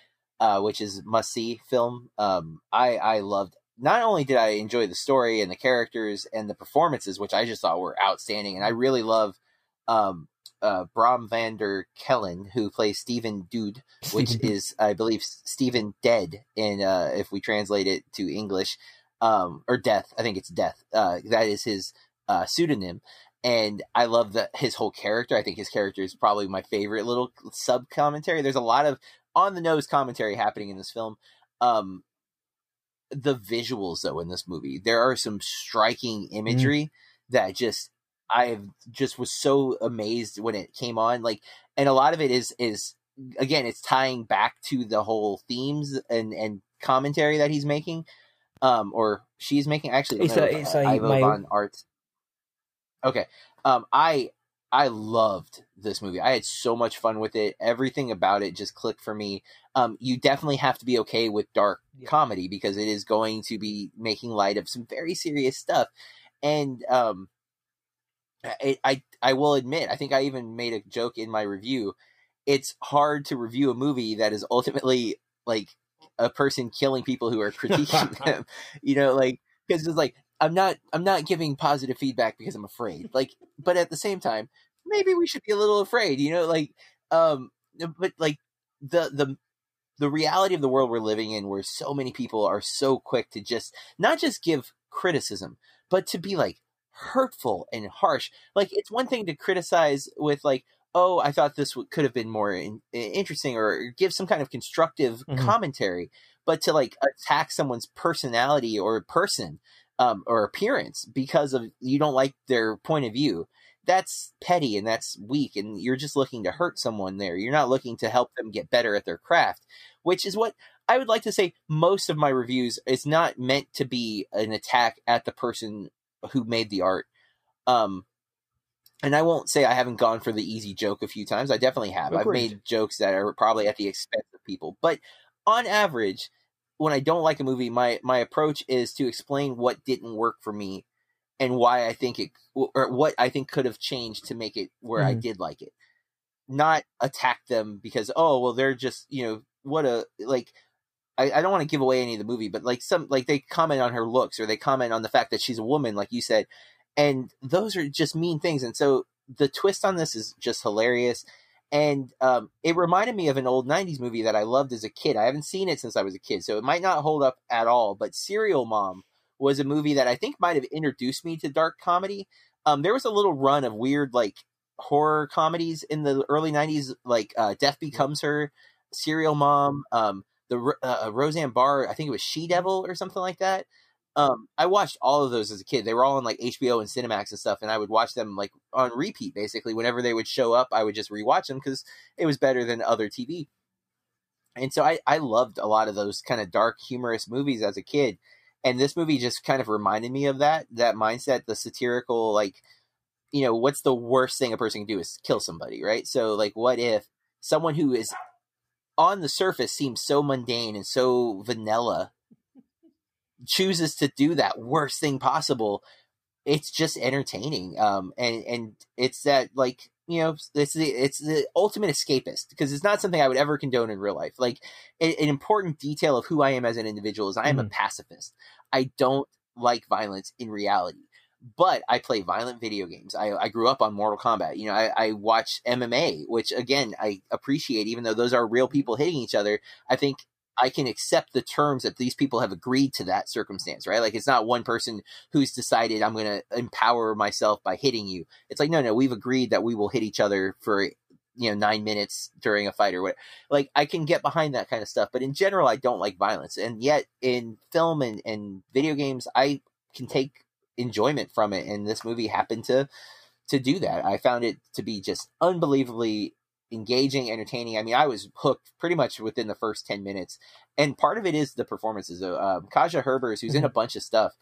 Uh, which is must-see film. Um, I, I loved... Not only did I enjoy the story and the characters and the performances, which I just thought were outstanding, and I really love um, uh, Bram van der Kelen, who plays Stephen Dude, which is, I believe, Stephen Dead, in, uh, if we translate it to English, um, or Death. I think it's Death. Uh, that is his uh, pseudonym. And I love the, his whole character. I think his character is probably my favorite little sub-commentary. There's a lot of on-the-nose commentary happening in this film. Um, the visuals, though, in this movie, there are some striking imagery mm. that just I just was so amazed when it came on. Like, and a lot of it is is again, it's tying back to the whole themes and, and commentary that he's making, um, or she's making. Actually, it's a, it's a Ivo van Aart. Okay, um, I. I loved this movie. I had so much fun with it. Everything about it just clicked for me. Um, you definitely have to be okay with dark yeah. comedy, because it is going to be making light of some very serious stuff. And um, I, I, I will admit, I think I even made a joke in my review. It's hard to review a movie that is ultimately like a person killing people who are critiquing them, you know, like, because it's like, I'm not I'm not giving positive feedback because I'm afraid. Like, but at the same time, maybe we should be a little afraid, you know, like um but like the the the reality of the world we're living in, where so many people are so quick to just not just give criticism, but to be like hurtful and harsh. Like, it's one thing to criticize with like, "Oh, I thought this w- could have been more in- interesting," or give some kind of constructive mm-hmm. commentary, but to like attack someone's personality or person Um, or appearance because of you don't like their point of view, that's petty and that's weak, and you're just looking to hurt someone there. You're not looking to help them get better at their craft, which is what I would like to say most of my reviews. It's not meant to be an attack at the person who made the art. Um, and I won't say I haven't gone for the easy joke a few times. I definitely have. Agreed. I've made jokes that are probably at the expense of people, but on average, when I don't like a movie, my, my approach is to explain what didn't work for me and why I think it, or what I think could have changed to make it where mm. I did like it, not attack them because, oh, well, they're just, you know, what a, like, I, I don't want to give away any of the movie, but like some, like they comment on her looks, or they comment on the fact that she's a woman, like you said, and those are just mean things. And so the twist on this is just hilarious. And um, it reminded me of an old nineties movie that I loved as a kid. I haven't seen it since I was a kid, so it might not hold up at all. But Serial Mom was a movie that I think might have introduced me to dark comedy. Um, there was a little run of weird, like, horror comedies in the early nineties, like uh, Death Becomes Her, Serial Mom, um, the uh, Roseanne Barr, I think it was She-Devil or something like that. Um, I watched all of those as a kid. They were all on like H B O and Cinemax and stuff, and I would watch them like on repeat basically. Whenever they would show up, I would just rewatch them because it was better than other T V. And so I, I loved a lot of those kind of dark, humorous movies as a kid. And this movie just kind of reminded me of that, that mindset, the satirical, like, you know, what's the worst thing a person can do is kill somebody, right? So like, what if someone who is on the surface seems so mundane and so vanilla chooses to do that worst thing possible? It's just entertaining. Um, and, and it's that, like, you know, it's the, it's the ultimate escapist, because it's not something I would ever condone in real life. Like, an important detail of who I am as an individual is I am mm. a pacifist. I don't like violence in reality, but I play violent video games. I, I grew up on Mortal Kombat. You know, I, I watch M M A, which again, I appreciate, even though those are real people hitting each other. I think I can accept the terms that these people have agreed to that circumstance, right? Like, it's not one person who's decided I'm going to empower myself by hitting you. It's like, no, no, we've agreed that we will hit each other for, you know, nine minutes during a fight or whatever. Like, I can get behind that kind of stuff, but in general, I don't like violence. And yet in film and, and video games, I can take enjoyment from it. And this movie happened to, to do that. I found it to be just unbelievably engaging, entertaining. I mean, I was hooked pretty much within the first ten minutes. And part of it is the performances. Um, Katja Herbers, who's in a bunch of stuff,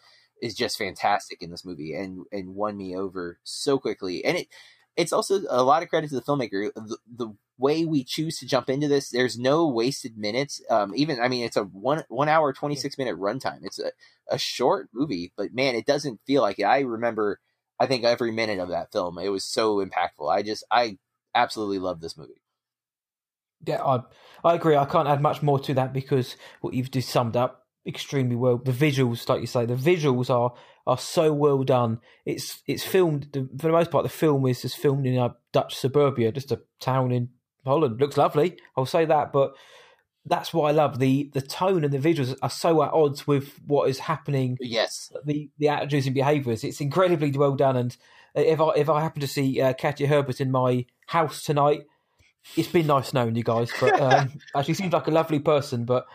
is just fantastic in this movie and, and won me over so quickly. And it it's also a lot of credit to the filmmaker. The, the way we choose to jump into this, there's no wasted minutes. Um, even, I mean, it's a one, one hour, twenty-six minute runtime. It's a, a short movie, but man, it doesn't feel like it. I remember, I think, every minute of that film. It was so impactful. I just, I absolutely love this movie. Yeah, I I agree. I can't add much more to that because what you've just summed up extremely well. The visuals, like you say, the visuals are are so well done. It's it's filmed, for the most part, the film is just filmed in a Dutch suburbia, just a town in Holland. Looks lovely, I'll say that, but that's what I love. The the tone and the visuals are so at odds with what is happening. Yes. The the attitudes and behaviours. It's incredibly well done. And if I if I happen to see uh, Katja Herbert in my house tonight, it's been nice knowing you guys. But um, actually, seems like a lovely person. But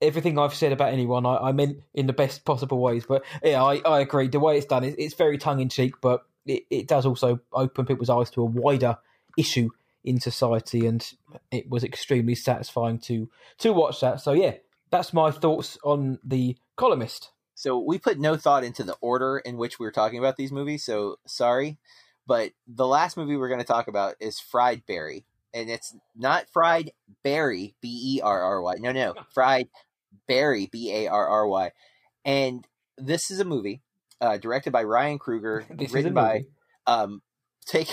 everything I've said about anyone, I, I meant in the best possible ways. But yeah, I, I agree. The way it's done, it, it's very tongue in cheek, but it, it does also open people's eyes to a wider issue in society, and it was extremely satisfying to to watch that. So yeah, that's my thoughts on The Columnist. So we put no thought into the order in which we were talking about these movies, so sorry. But the last movie we're going to talk about is Fried Barry. And it's not Fried Barry, B E R R Y. No, no, Fried Barry, B A R R Y. And this is a movie uh, directed by Ryan Kruger, written by... Um, take.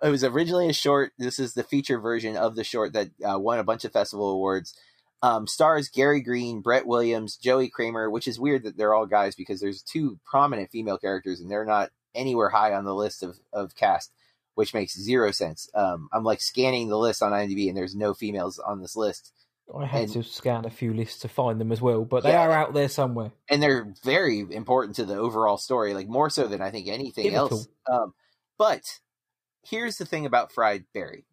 It was originally a short. This is the feature version of the short that uh, won a bunch of festival awards. Um, stars Gary Green, Brett Williams, Joey Kramer, which is weird that they're all guys because there's two prominent female characters and they're not anywhere high on the list of, of cast, which makes zero sense. Um, I'm like scanning the list on IMDb and there's no females on this list. I had and, to scan a few lists to find them as well, but they yeah, are out there somewhere. And they're very important to the overall story, like more so than I think anything It'll else. Cool. Um, but here's the thing about Fried Barry.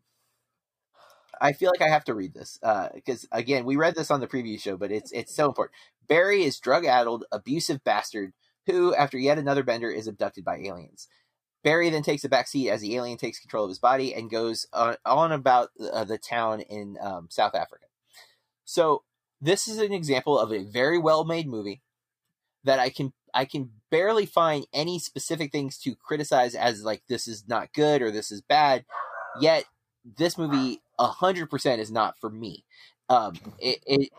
I feel like I have to read this because, uh, again, we read this on the preview show, but it's it's so important. Barry is drug-addled, abusive bastard who, after yet another bender, is abducted by aliens. Barry then takes a backseat as the alien takes control of his body and goes on, on about uh, the town in um, South Africa. So this is an example of a very well-made movie that I can I can barely find any specific things to criticize as like this is not good or this is bad, yet this movie one hundred percent is not for me. Um, it, it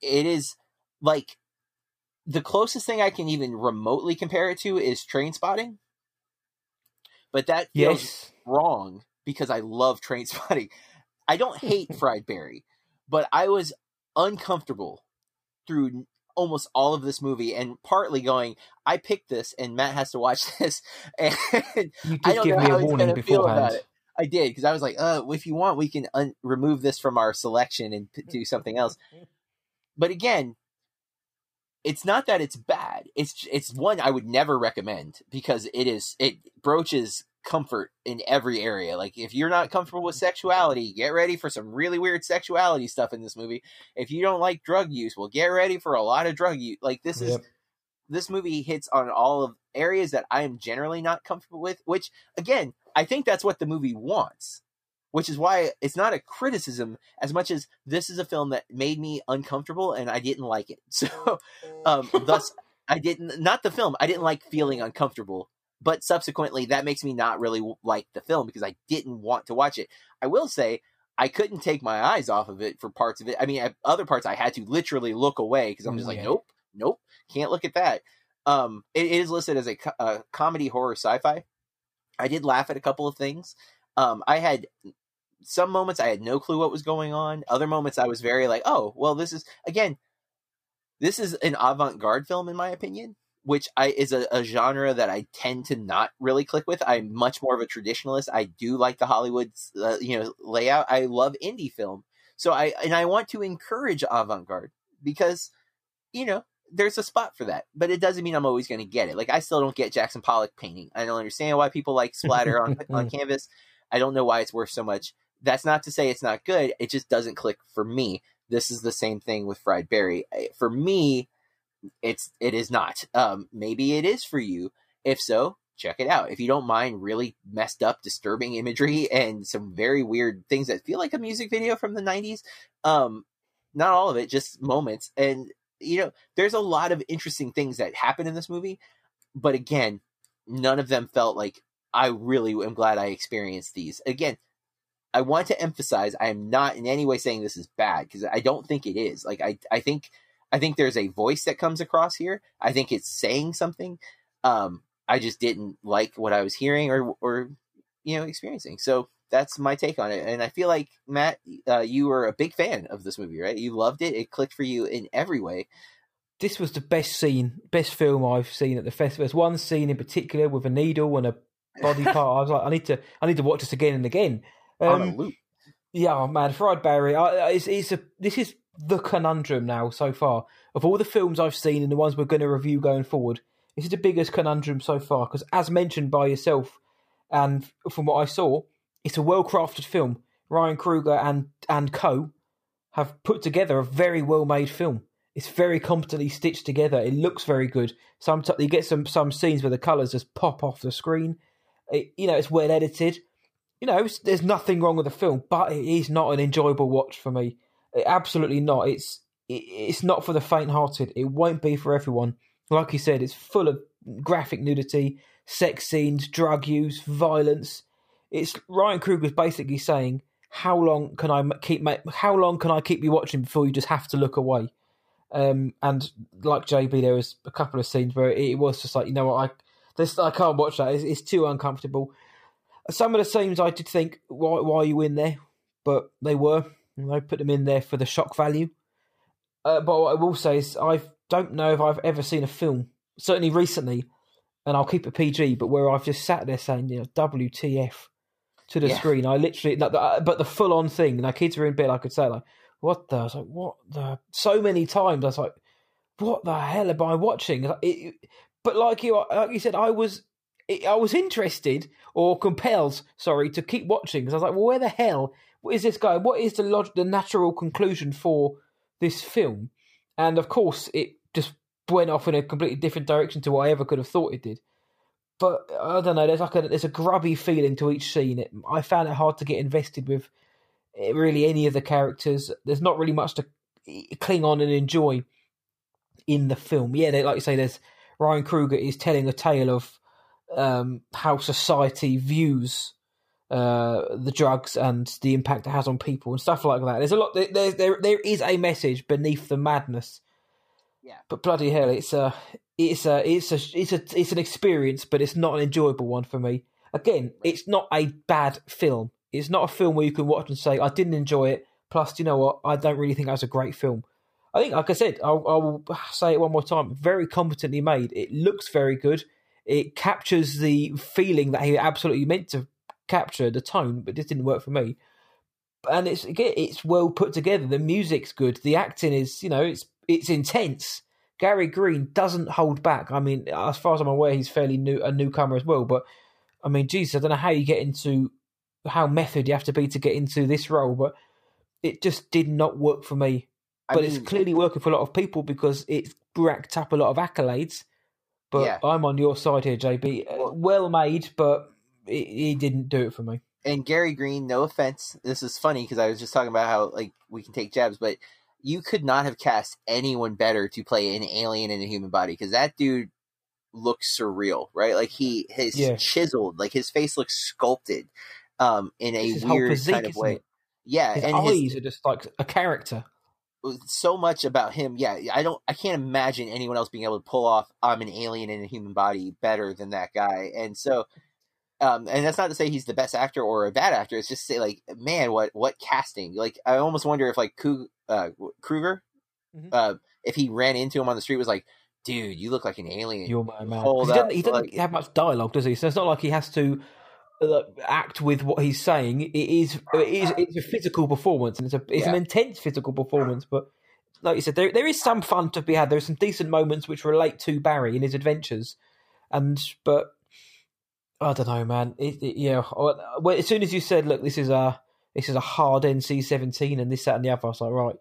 it is like the closest thing I can even remotely compare it to is Trainspotting, but that feels yes. wrong because I love Trainspotting. I don't hate Fried Barry, but I was uncomfortable through almost all of this movie, and partly going, I picked this, and Matt has to watch this, and you I don't know how he's going to feel about it. I did, because I was like, uh, if you want, we can un- remove this from our selection and p- do something else. But again, it's not that it's bad. It's it's one I would never recommend because it is it broaches comfort in every area. Like, if you're not comfortable with sexuality, get ready for some really weird sexuality stuff in this movie. If you don't like drug use, well, get ready for a lot of drug use. Like, this yep. is this movie hits on all of areas that I am generally not comfortable with, which, again, I think that's what the movie wants, which is why it's not a criticism as much as this is a film that made me uncomfortable and I didn't like it. So um, thus I didn't, not the film. I didn't like feeling uncomfortable, but subsequently that makes me not really like the film because I didn't want to watch it. I will say I couldn't take my eyes off of it for parts of it. I mean, at other parts I had to literally look away because I'm just yeah. like, nope, nope, can't look at that. Um, it, it is listed as a, co- a comedy, horror, sci-fi. I did laugh at a couple of things. Um, I had some moments I had no clue what was going on. Other moments I was very like, oh, well, this is, again, this is an avant-garde film, in my opinion, which I is a, a genre that I tend to not really click with. I'm much more of a traditionalist. I do like the Hollywood, uh, you know, layout. I love indie film. So I, and I want to encourage avant-garde because, you know, there's a spot for that, but it doesn't mean I'm always going to get it. Like, I still don't get Jackson Pollock painting. I don't understand why people like splatter on, on canvas. I don't know why it's worth so much. That's not to say it's not good. It just doesn't click for me. This is the same thing with Fried Barry. For me, it's, it is not. Um, maybe it is for you. If so, check it out. If you don't mind really messed up, disturbing imagery and some very weird things that feel like a music video from the nineties. Um, not all of it, just moments. And, you know, there's a lot of interesting things that happen in this movie, but again, none of them felt like I really am glad I experienced these. Again, I want to emphasize, I am not in any way saying this is bad, because I don't think it is. Like, I, I think, I think there's a voice that comes across here. I think it's saying something. Um, I just didn't like what I was hearing or, or, you know, experiencing. So that's my take on it. And I feel like, Matt, uh, you were a big fan of this movie, right? You loved it. It clicked for you in every way. This was the best scene, best film I've seen at the festival. There's one scene in particular with a needle and a body part. I was like, I need to, I need to watch this again and again. Um, on a loop. Yeah, oh, man, Fried Barry. I, it's, it's a, this is the conundrum now so far. Of all the films I've seen and the ones we're going to review going forward, this is the biggest conundrum so far. Because as mentioned by yourself and from what I saw, it's a well-crafted film. Ryan Kruger and, and co have put together a very well-made film. It's very competently stitched together. It looks very good. Sometimes you get some some scenes where the colours just pop off the screen. It, you know, it's well edited. You know, there's nothing wrong with the film, but it is not an enjoyable watch for me. It, absolutely not. It's it, it's not for the faint-hearted. It won't be for everyone. Like you said, it's full of graphic nudity, sex scenes, drug use, violence. It's Ryan Kruger's basically saying, "How long can I keep? How long can I keep you watching before you just have to look away?" Um, and like J B, there was a couple of scenes where it was just like, you know what, I this I can't watch that. It's, it's too uncomfortable. Some of the scenes I did think, why, why are you in there? But they were. And I put them in there for the shock value. Uh, but what I will say is, I don't know if I've ever seen a film, certainly recently, and I'll keep it P G, but where I've just sat there saying, you know, W T F. To the yeah. screen, I literally, but the full-on thing. My kids were in bed. I could say like, "What the?" I was like, "What the?" So many times, I was like, "What the hell am I watching?" It, it, but like you, like you said, I was, it, I was interested or compelled, sorry, to keep watching because I was like, "Well, where the hell is this going? What is the log- the natural conclusion for this film?" And of course, it just went off in a completely different direction to what I ever could have thought it did. But I don't know. There's like a there's a grubby feeling to each scene. It, I found it hard to get invested with really any of the characters. There's not really much to cling on and enjoy in the film. Yeah, they, like you say, there's Ryan Kruger is telling a tale of um, how society views uh, the drugs and the impact it has on people and stuff like that. There's a lot. There there there is a message beneath the madness. Yeah, but bloody hell, it's a, it's a, it's a, it's a, it's an experience, but it's not an enjoyable one for me. Again, it's not a bad film. It's not a film where you can watch and say I didn't enjoy it. Plus, you know what? I don't really think that was a great film. I think, like I said, I will say it one more time. Very competently made. It looks very good. It captures the feeling that he absolutely meant to capture, the tone, but this didn't work for me. And it's again, it's well put together. The music's good. The acting is, you know, it's. It's intense. Gary Green doesn't hold back. I mean, as far as I'm aware, he's fairly new, a newcomer as well. But I mean, geez, I don't know how you get into how method you have to be to get into this role. But it just did not work for me. But I mean, it's clearly working for a lot of people because it's racked up a lot of accolades. But yeah. I'm on your side here, J B. Well, well made, but he didn't do it for me. And Gary Green, no offense. This is funny because I was just talking about how like we can take jabs, but you could not have cast anyone better to play an alien in a human body because that dude looks surreal, right? Like he is yeah. chiseled, like his face looks sculpted um, in a weird physique, kind of way. It? Yeah, his and eyes his, are just like a character. So much about him, yeah. I don't, I can't imagine anyone else being able to pull off "I'm an alien in a human body" better than that guy. And so, um, and that's not to say he's the best actor or a bad actor. It's just to say, like, man, what what casting? Like, I almost wonder if like Kug, uh, Kruger, mm-hmm. uh, if he ran into him on the street, was like, "Dude, you look like an alien." You're my man. He doesn't, he doesn't like, have much dialogue, does he? So it's not like he has to uh, act with what he's saying. It is, it is, it's a physical performance, and it's a, it's yeah. an intense physical performance. But like you said, there there is some fun to be had. There are some decent moments which relate to Barry and his adventures, and but I don't know, man. It, it, yeah, well, as soon as you said, "Look, this is a this is a hard N C seventeen," and this, that, and the other, I was like, right.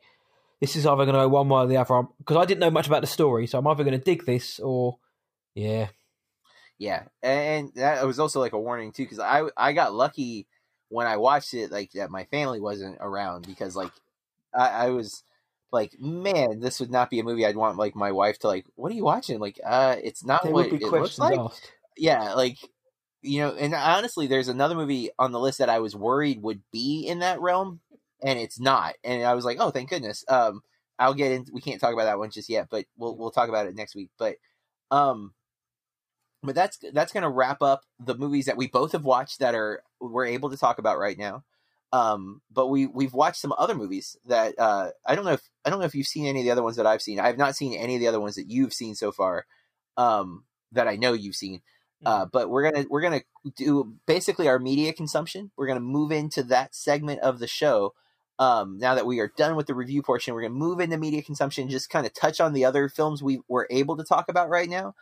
This is either going to go one way or the other because I didn't know much about the story, so I'm either going to dig this or, yeah, yeah. And that was also like a warning too because I I got lucky when I watched it like that my family wasn't around because like I, I was like, man, this would not be a movie I'd want like my wife to like. What are you watching? Like, uh, it's not there what would be it looks like. Asked. Yeah, like you know. And honestly, there's another movie on the list that I was worried would be in that realm. And it's not. And I was like, oh, thank goodness. Um, I'll get in. We can't talk about that one just yet, but we'll we'll talk about it next week. But um, but that's that's going to wrap up the movies that we both have watched that are we're able to talk about right now. Um, but we we've watched some other movies that uh, I don't know if I don't know if you've seen any of the other ones that I've seen. I've not seen any of the other ones that you've seen so far. Um, that I know you've seen. Uh, but we're gonna we're gonna do basically our media consumption. We're gonna move into that segment of the show. Um, now that we are done with the review portion, we're going to move into media consumption, just kind of touch on the other films we were able to talk about right now.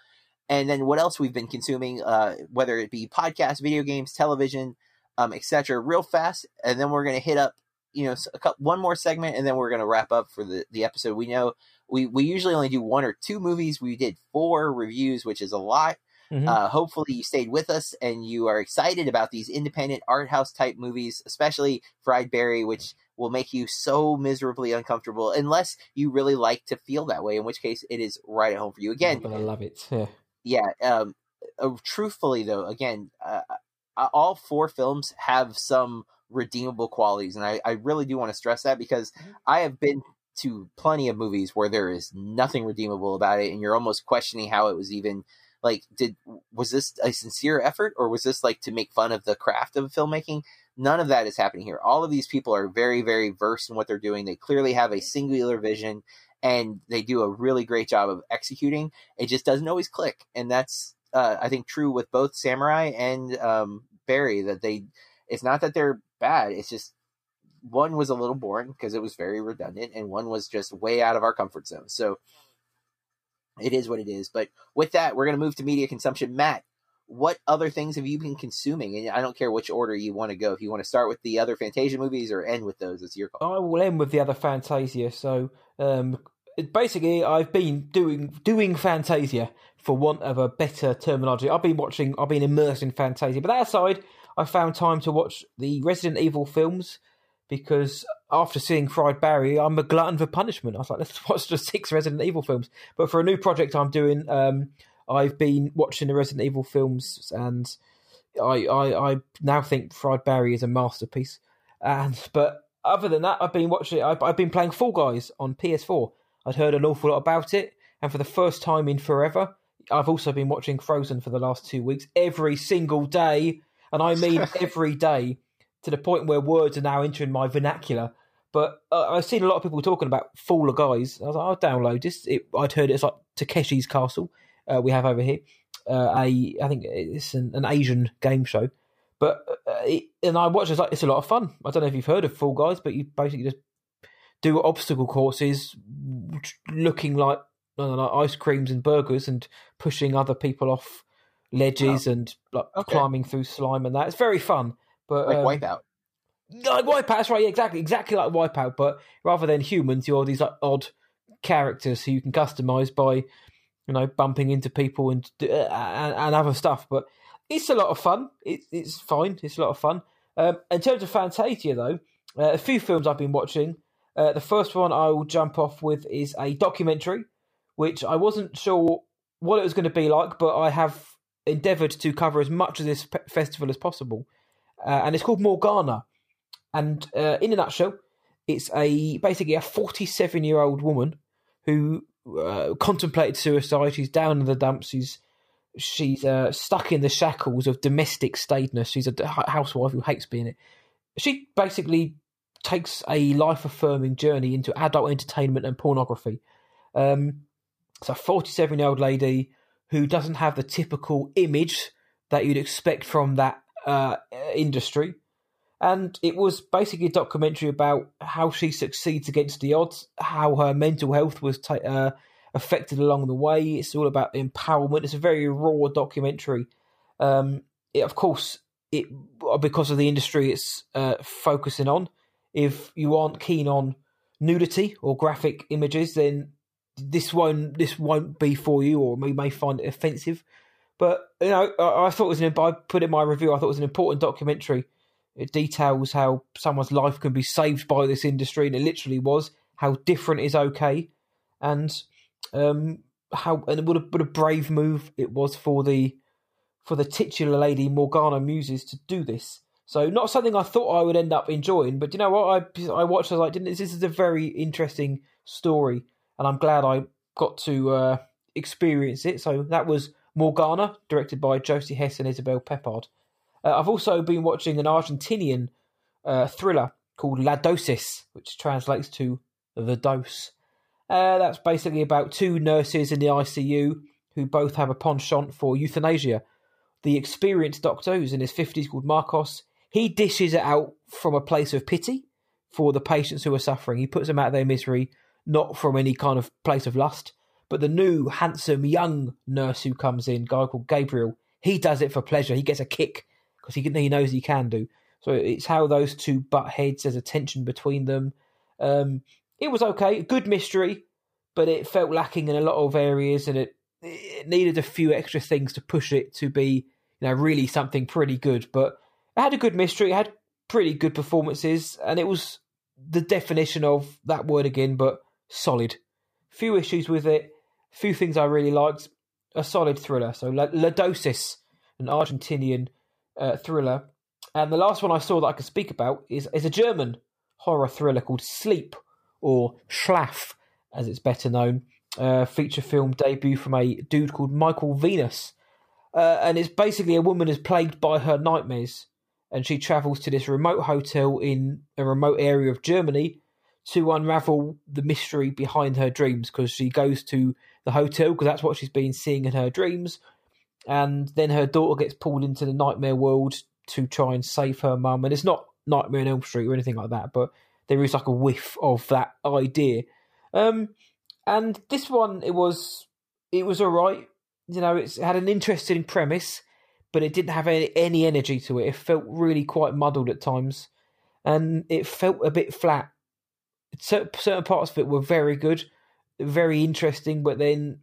And then what else we've been consuming, uh, whether it be podcasts, video games, television, um, et cetera, real fast. And then we're going to hit up, you know, a couple, one more segment, and then we're going to wrap up for the, the episode. We know we, we usually only do one or two movies. We did four reviews, which is a lot. Mm-hmm. Uh, hopefully you stayed with us and you are excited about these independent art house type movies, especially Fried Barry, which will make you so miserably uncomfortable unless you really like to feel that way, in which case it is right at home for you. Again, oh, but I love it. Yeah. Yeah. Um, uh, truthfully though, again, uh, all four films have some redeemable qualities. And I, I really do want to stress that because I have been to plenty of movies where there is nothing redeemable about it. And you're almost questioning how it was even like, did, was this a sincere effort or was this like to make fun of the craft of filmmaking? None of that is happening here. All of these people are very, very versed in what they're doing. They clearly have a singular vision, and they do a really great job of executing. It just doesn't always click, and that's uh, I think true with both Samurai and um, Barry. That they, it's not that they're bad. It's just one was a little boring because it was very redundant, and one was just way out of our comfort zone. So it is what it is. But with that, we're gonna move to media consumption, Matt. What other things have you been consuming? And I don't care which order you want to go. If you want to start with the other Fantasia movies or end with those, it's your call. I will end with the other Fantasia. So um, basically, I've been doing doing Fantasia for want of a better terminology. I've been watching, I've been immersed in Fantasia. But that aside, I found time to watch the Resident Evil films because after seeing Fried Barry, I'm a glutton for punishment. I was like, let's watch the six Resident Evil films. But for a new project I'm doing, um, I've been watching the Resident Evil films, and I, I, I now think Fried Barry is a masterpiece. And but other than that, I've been watching. I've, I've been playing Fall Guys on P S four. I'd heard an awful lot about it, and for the first time in forever, I've also been watching Frozen for the last two weeks, every single day, and I mean every day, to the point where words are now entering my vernacular. But uh, I've seen a lot of people talking about Fall Guys. I was like, I'll download this. It, I'd heard it's like Takeshi's Castle. Uh, we have over here, uh, a I think it's an, an Asian game show, but uh, it, and I watch it's like it's a lot of fun. I don't know if you've heard of Fall Guys, but you basically just do obstacle courses, looking like I don't know, ice creams and burgers, and pushing other people off ledges oh. and like okay. climbing through slime and that. It's very fun, but like um, Wipeout, like Wipeout. That's right, yeah, exactly, exactly like Wipeout. But rather than humans, you're these like odd characters who you can customize by you know, bumping into people and uh, and, and other stuff. But it's a lot of fun. It, it's fine. It's a lot of fun. Um, in terms of Fantasia, though, uh, a few films I've been watching. Uh, the first one I will jump off with is a documentary, which I wasn't sure what it was going to be like, but I have endeavoured to cover as much of this pe- festival as possible. Uh, and it's called Morgana. And uh, in a nutshell, it's a basically a forty-seven-year-old woman who uh, contemplated suicide. She's down in the dumps. She's she's uh, stuck in the shackles of domestic staidness. She's a housewife who hates being it. She basically takes a life-affirming journey into adult entertainment and pornography. Um, it's a forty-seven-year-old lady who doesn't have the typical image that you'd expect from that uh, industry. And it was basically a documentary about how she succeeds against the odds, how her mental health was ta- uh, affected along the way. It's all about empowerment. It's a very raw documentary. Um, it, of course, it because of the industry it's uh, focusing on. If you aren't keen on nudity or graphic images, then this won't this won't be for you, or you may find it offensive. But you know, I, I thought it was an. I put in my review. I thought it was an important documentary. It details how someone's life can be saved by this industry, and it literally was. How different is okay, and um, how and what a, what a brave move it was for the for the titular lady Morgana Muses to do this. So not something I thought I would end up enjoying, but you know what? I I watched. I was like, didn't this, this is a very interesting story, and I'm glad I got to uh, experience it. So that was Morgana, directed by Josie Hess and Isabel Peppard. Uh, I've also been watching an Argentinian uh, thriller called La Dosis, which translates to The Dose. Uh, that's basically about two nurses in the I C U who both have a penchant for euthanasia. The experienced doctor, who's in his fifties, called Marcos, he dishes it out from a place of pity for the patients who are suffering. He puts them out of their misery, not from any kind of place of lust. But the new, handsome, young nurse who comes in, a guy called Gabriel, he does it for pleasure. He gets a kick, because he, he knows he can do. So it's how those two butt heads, there's a tension between them. Um, it was okay, good mystery, but it felt lacking in a lot of areas, and it, it needed a few extra things to push it to be, you know, really something pretty good. But it had a good mystery, it had pretty good performances, and it was the definition of that word again, but solid. Few issues with it, few things I really liked, a solid thriller. So La, La Dosis, an Argentinian Uh, thriller. And the last one I saw that I could speak about is, is a German horror thriller called Sleep, or Schlaf as it's better known, uh, feature film debut from a dude called Michael Venus, uh, and it's basically a woman is plagued by her nightmares, and she travels to this remote hotel in a remote area of Germany to unravel the mystery behind her dreams, because she goes to the hotel because that's what she's been seeing in her dreams. And then her daughter gets pulled into the nightmare world to try and save her mum. And it's not Nightmare on Elm Street or anything like that, but there is like a whiff of that idea. Um, and this one, it was it was all right. You know, it's, it had an interesting premise, but it didn't have any, any energy to it. It felt really quite muddled at times, and it felt a bit flat. Certain parts of it were very good, very interesting, but then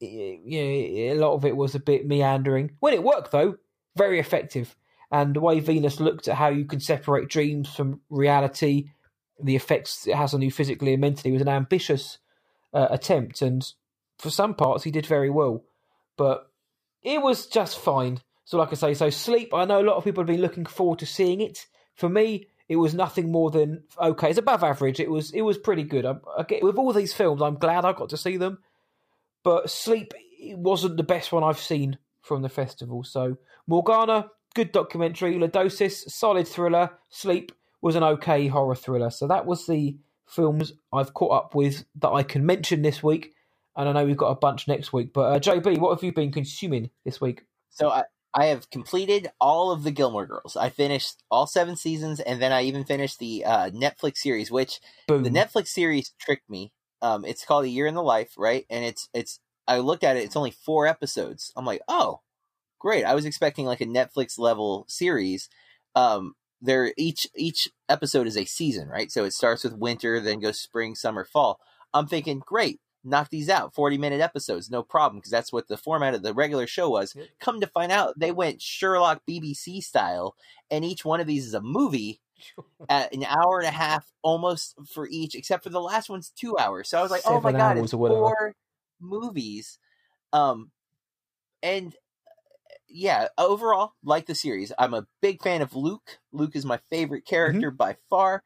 yeah, a lot of it was a bit meandering. When it worked, though, very effective. And the way Venus looked at how you can separate dreams from reality, the effects it has on you physically and mentally, was an ambitious uh, attempt. And for some parts, he did very well. But it was just fine. So like I say, so Sleep, I know a lot of people have been looking forward to seeing it. For me, it was nothing more than okay. It's above average. It was, it was pretty good. I, I get, with all these films, I'm glad I got to see them. But Sleep, it wasn't the best one I've seen from the festival. So Morgana, good documentary. La Dosis, solid thriller. Sleep was an okay horror thriller. So that was the films I've caught up with that I can mention this week. And I know we've got a bunch next week. But uh, J B, what have you been consuming this week? So I, I have completed all of the Gilmore Girls. I finished all seven seasons, and then I even finished the uh, Netflix series, which Boom. the Netflix series tricked me. Um, it's called A Year in the Life, right? And it's it's. I looked at it. It's only four episodes. I'm like, oh, great! I was expecting like a Netflix level series. Um, there each each episode is a season, right? So it starts with winter, then goes spring, summer, fall. I'm thinking, great. knock these out. forty minute episodes, no problem, because that's what the format of the regular show was. Yeah. Come to find out, they went Sherlock B B C style, and each one of these is a movie. At an hour and a half almost for each, except for the last one's two hours. So I was like, Seven oh my God, it's four movies. Um, and yeah, overall, like the series, I'm a big fan of Luke. Luke is my favorite character mm-hmm. by far.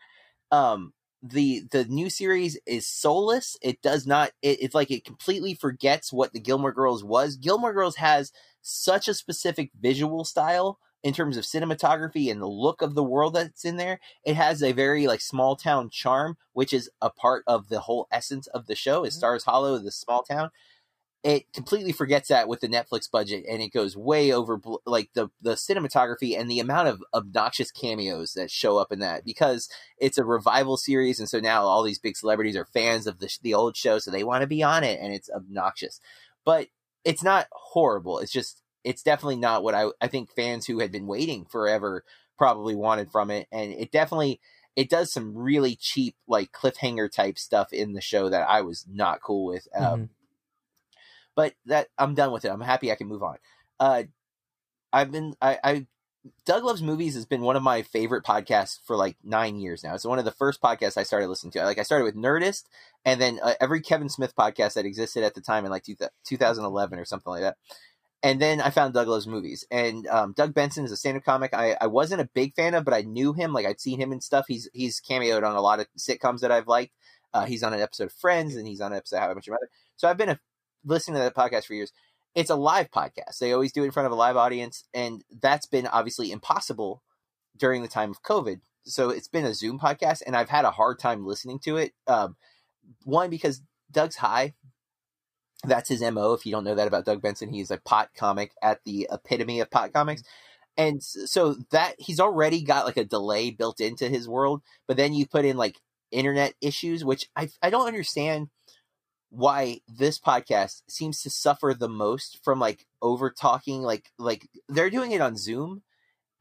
Um, the the new series is soulless. It does not, it, it's like it completely forgets what the Gilmore Girls was. Gilmore Girls has such a specific visual style in terms of cinematography and the look of the world that's in there. It has a very like small town charm, which is a part of the whole essence of the show. It Stars Hollow, the small town. It completely forgets that with the Netflix budget, and it goes way over like the, the cinematography and the amount of obnoxious cameos that show up in that, because it's a revival series. And so now all these big celebrities are fans of the, the old show. So they want to be on it, and it's obnoxious, but it's not horrible. It's just, it's definitely not what I, I think fans who had been waiting forever probably wanted from it. And it definitely, it does some really cheap, like cliffhanger type stuff in the show that I was not cool with. Um, mm-hmm. But that I'm done with it. I'm happy I can move on. Uh, I've been, I, I, Doug Loves Movies has been one of my favorite podcasts for like nine years now. It's one of the first podcasts I started listening to. Like I started with Nerdist, and then uh, every Kevin Smith podcast that existed at the time in like two, two thousand eleven or something like that. And then I found Doug Loves Movies, and um, Doug Benson is a stand-up comic I, I wasn't a big fan of, but I knew him. Like I'd seen him in stuff. He's he's cameoed on a lot of sitcoms that I've liked. Uh, he's on an episode of Friends, and he's on an episode of How I Met Your Mother. So I've been a, listening to that podcast for years. It's a live podcast. They always do it in front of a live audience, and that's been obviously impossible during the time of COVID. So it's been a Zoom podcast, and I've had a hard time listening to it. Um, one, because Doug's high. That's his M O. If you don't know that about Doug Benson, he's a pot comic at the epitome of pot comics. And so that he's already got like a delay built into his world, but then you put in like internet issues, which I, I don't understand why this podcast seems to suffer the most from like over talking, like, like they're doing it on Zoom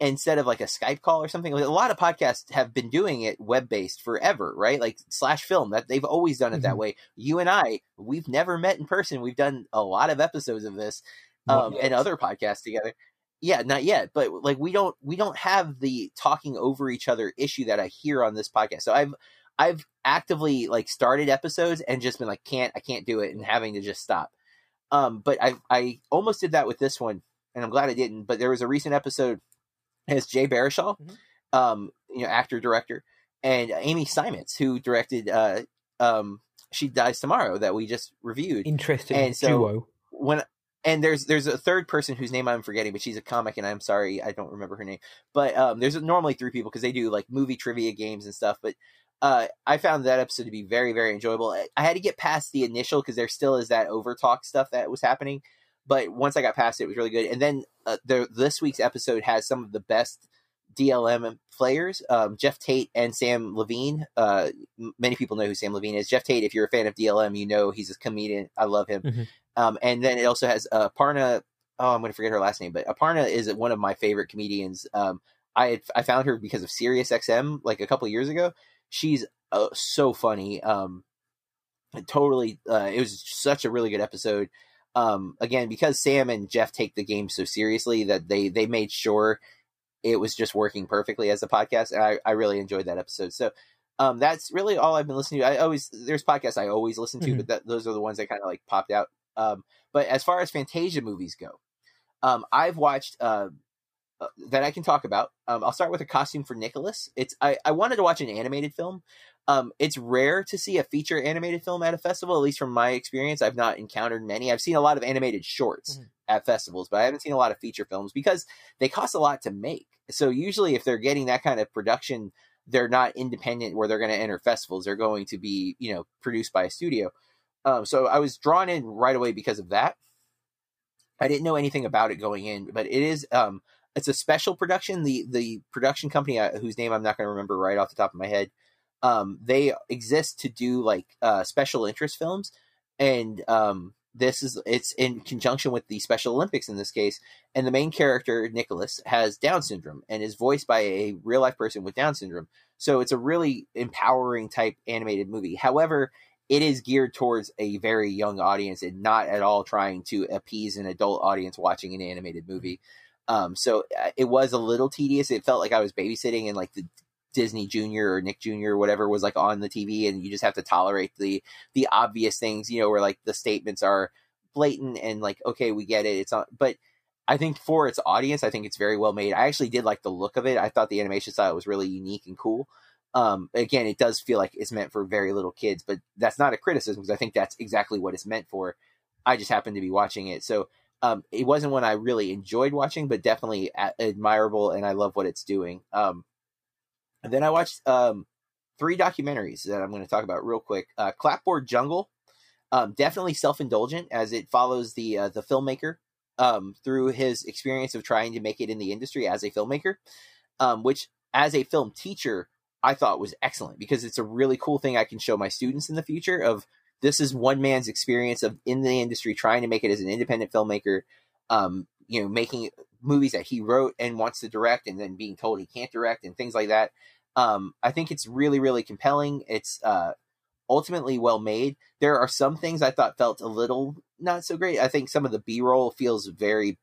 instead of like a Skype call or something. Like a lot of podcasts have been doing it web-based forever, right? Like Slash Film, that they've always done it mm-hmm. that way. You and I, we've never met in person. We've done a lot of episodes of this um, and other podcasts together. Yeah, not yet. But like, we don't, we don't have the talking over each other issue that I hear on this podcast. So I've, I've actively like started episodes and just been like, can't, I can't do it. And having to just stop. Um, but I, I almost did that with this one, and I'm glad I didn't, but there was a recent episode as Jay Baruchel, mm-hmm. um, you know, actor, director, and Amy Simons, who directed uh, um, She Dies Tomorrow, that we just reviewed. Interesting and so duo. When and there's there's a third person whose name I'm forgetting, but she's a comic, and I'm sorry I don't remember her name. But um, there's normally three people because they do like movie trivia games and stuff. But uh, I found that episode to be very, very enjoyable. I, I had to get past the initial because there still is that overtalk stuff that was happening. But once I got past it, it was really good. And then uh, the, this week's episode has some of the best D L M players, um, Jeff Tate and Sam Levine. Uh, many people know who Sam Levine is. Jeff Tate, if you're a fan of D L M, you know he's a comedian. I love him. Mm-hmm. Um, and then it also has uh, Aparna. Oh, I'm going to forget her last name, but Aparna is one of my favorite comedians. Um, I had, I found her because of SiriusXM like a couple years ago. She's uh, so funny. Um, totally. Uh, it was such a really good episode. Um, again, because Sam and Jeff take the game so seriously that they, they made sure it was just working perfectly as a podcast. And I, I really enjoyed that episode. So, um, that's really all I've been listening to. I always, there's podcasts I always listen to, mm-hmm. but that, those are the ones that kind of like popped out. Um, but as far as Fantasia movies go, um, I've watched, uh, that I can talk about. Um, I'll start with A Costume for Nicholas. It's, I, I wanted to watch an animated film. Um, it's rare to see a feature animated film at a festival, at least from my experience. I've not encountered many. I've seen a lot of animated shorts mm-hmm. at festivals, but I haven't seen a lot of feature films because they cost a lot to make. So usually if they're getting that kind of production, they're not independent where they're going to enter festivals. They're going to be, you know, produced by a studio. Um, so I was drawn in right away because of that. I didn't know anything about it going in, but it is, um, it's a special production. The, the production company uh, whose name I'm not going to remember right off the top of my head, Um, they exist to do like uh, special interest films, and um, this is it's in conjunction with the Special Olympics in this case. And the main character Nicholas has Down syndrome and is voiced by a real life person with Down syndrome. So it's a really empowering type animated movie. However, it is geared towards a very young audience and not at all trying to appease an adult audience watching an animated movie. Um, so it was a little tedious. It felt like I was babysitting and like the Disney Junior or Nick Junior or whatever was like on the T V, and you just have to tolerate the, the obvious things, you know, where like the statements are blatant and like, okay, we get it. It's not, but I think for its audience, I think it's very well made. I actually did like the look of it. I thought the animation style was really unique and cool. Um, again, it does feel like it's meant for very little kids, but that's not a criticism, because I think that's exactly what it's meant for. I just happened to be watching it. So, um, it wasn't one I really enjoyed watching, but definitely admirable. And I love what it's doing. Um, And then I watched um, three documentaries that I'm going to talk about real quick. Uh, Clapboard Jungle, um, definitely self-indulgent, as it follows the uh, the filmmaker um, through his experience of trying to make it in the industry as a filmmaker, um, which as a film teacher, I thought was excellent, because it's a really cool thing I can show my students in the future of this is one man's experience of in the industry, trying to make it as an independent filmmaker, um, you know, making movies that he wrote and wants to direct, and then being told he can't direct and things like that. Um, I think it's really, really compelling. It's uh, ultimately well made. There are some things I thought felt a little not so great. I think some of the B-roll feels very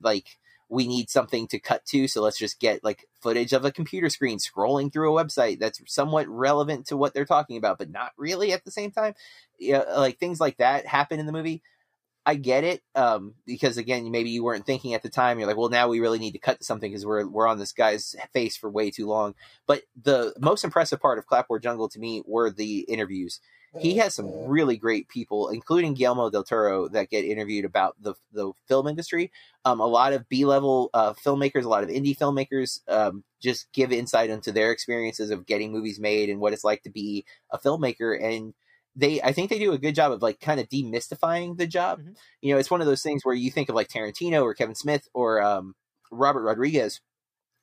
like we need something to cut to, so let's just get like footage of a computer screen scrolling through a website that's somewhat relevant to what they're talking about, but not really at the same time. Yeah, you know, like things like that happen in the movie. I get it, um, because again, maybe you weren't thinking at the time. You're like, well, now we really need to cut to something because we're we're on this guy's face for way too long. But the most impressive part of Clapboard Jungle to me were the interviews. He has some really great people, including Guillermo del Toro, that get interviewed about the the film industry. Um, a lot of B-level uh, filmmakers, a lot of indie filmmakers, um, just give insight into their experiences of getting movies made and what it's like to be a filmmaker. And They, I think they do a good job of like kind of demystifying the job. Mm-hmm. You know, it's one of those things where you think of like Tarantino or Kevin Smith or um, Robert Rodriguez,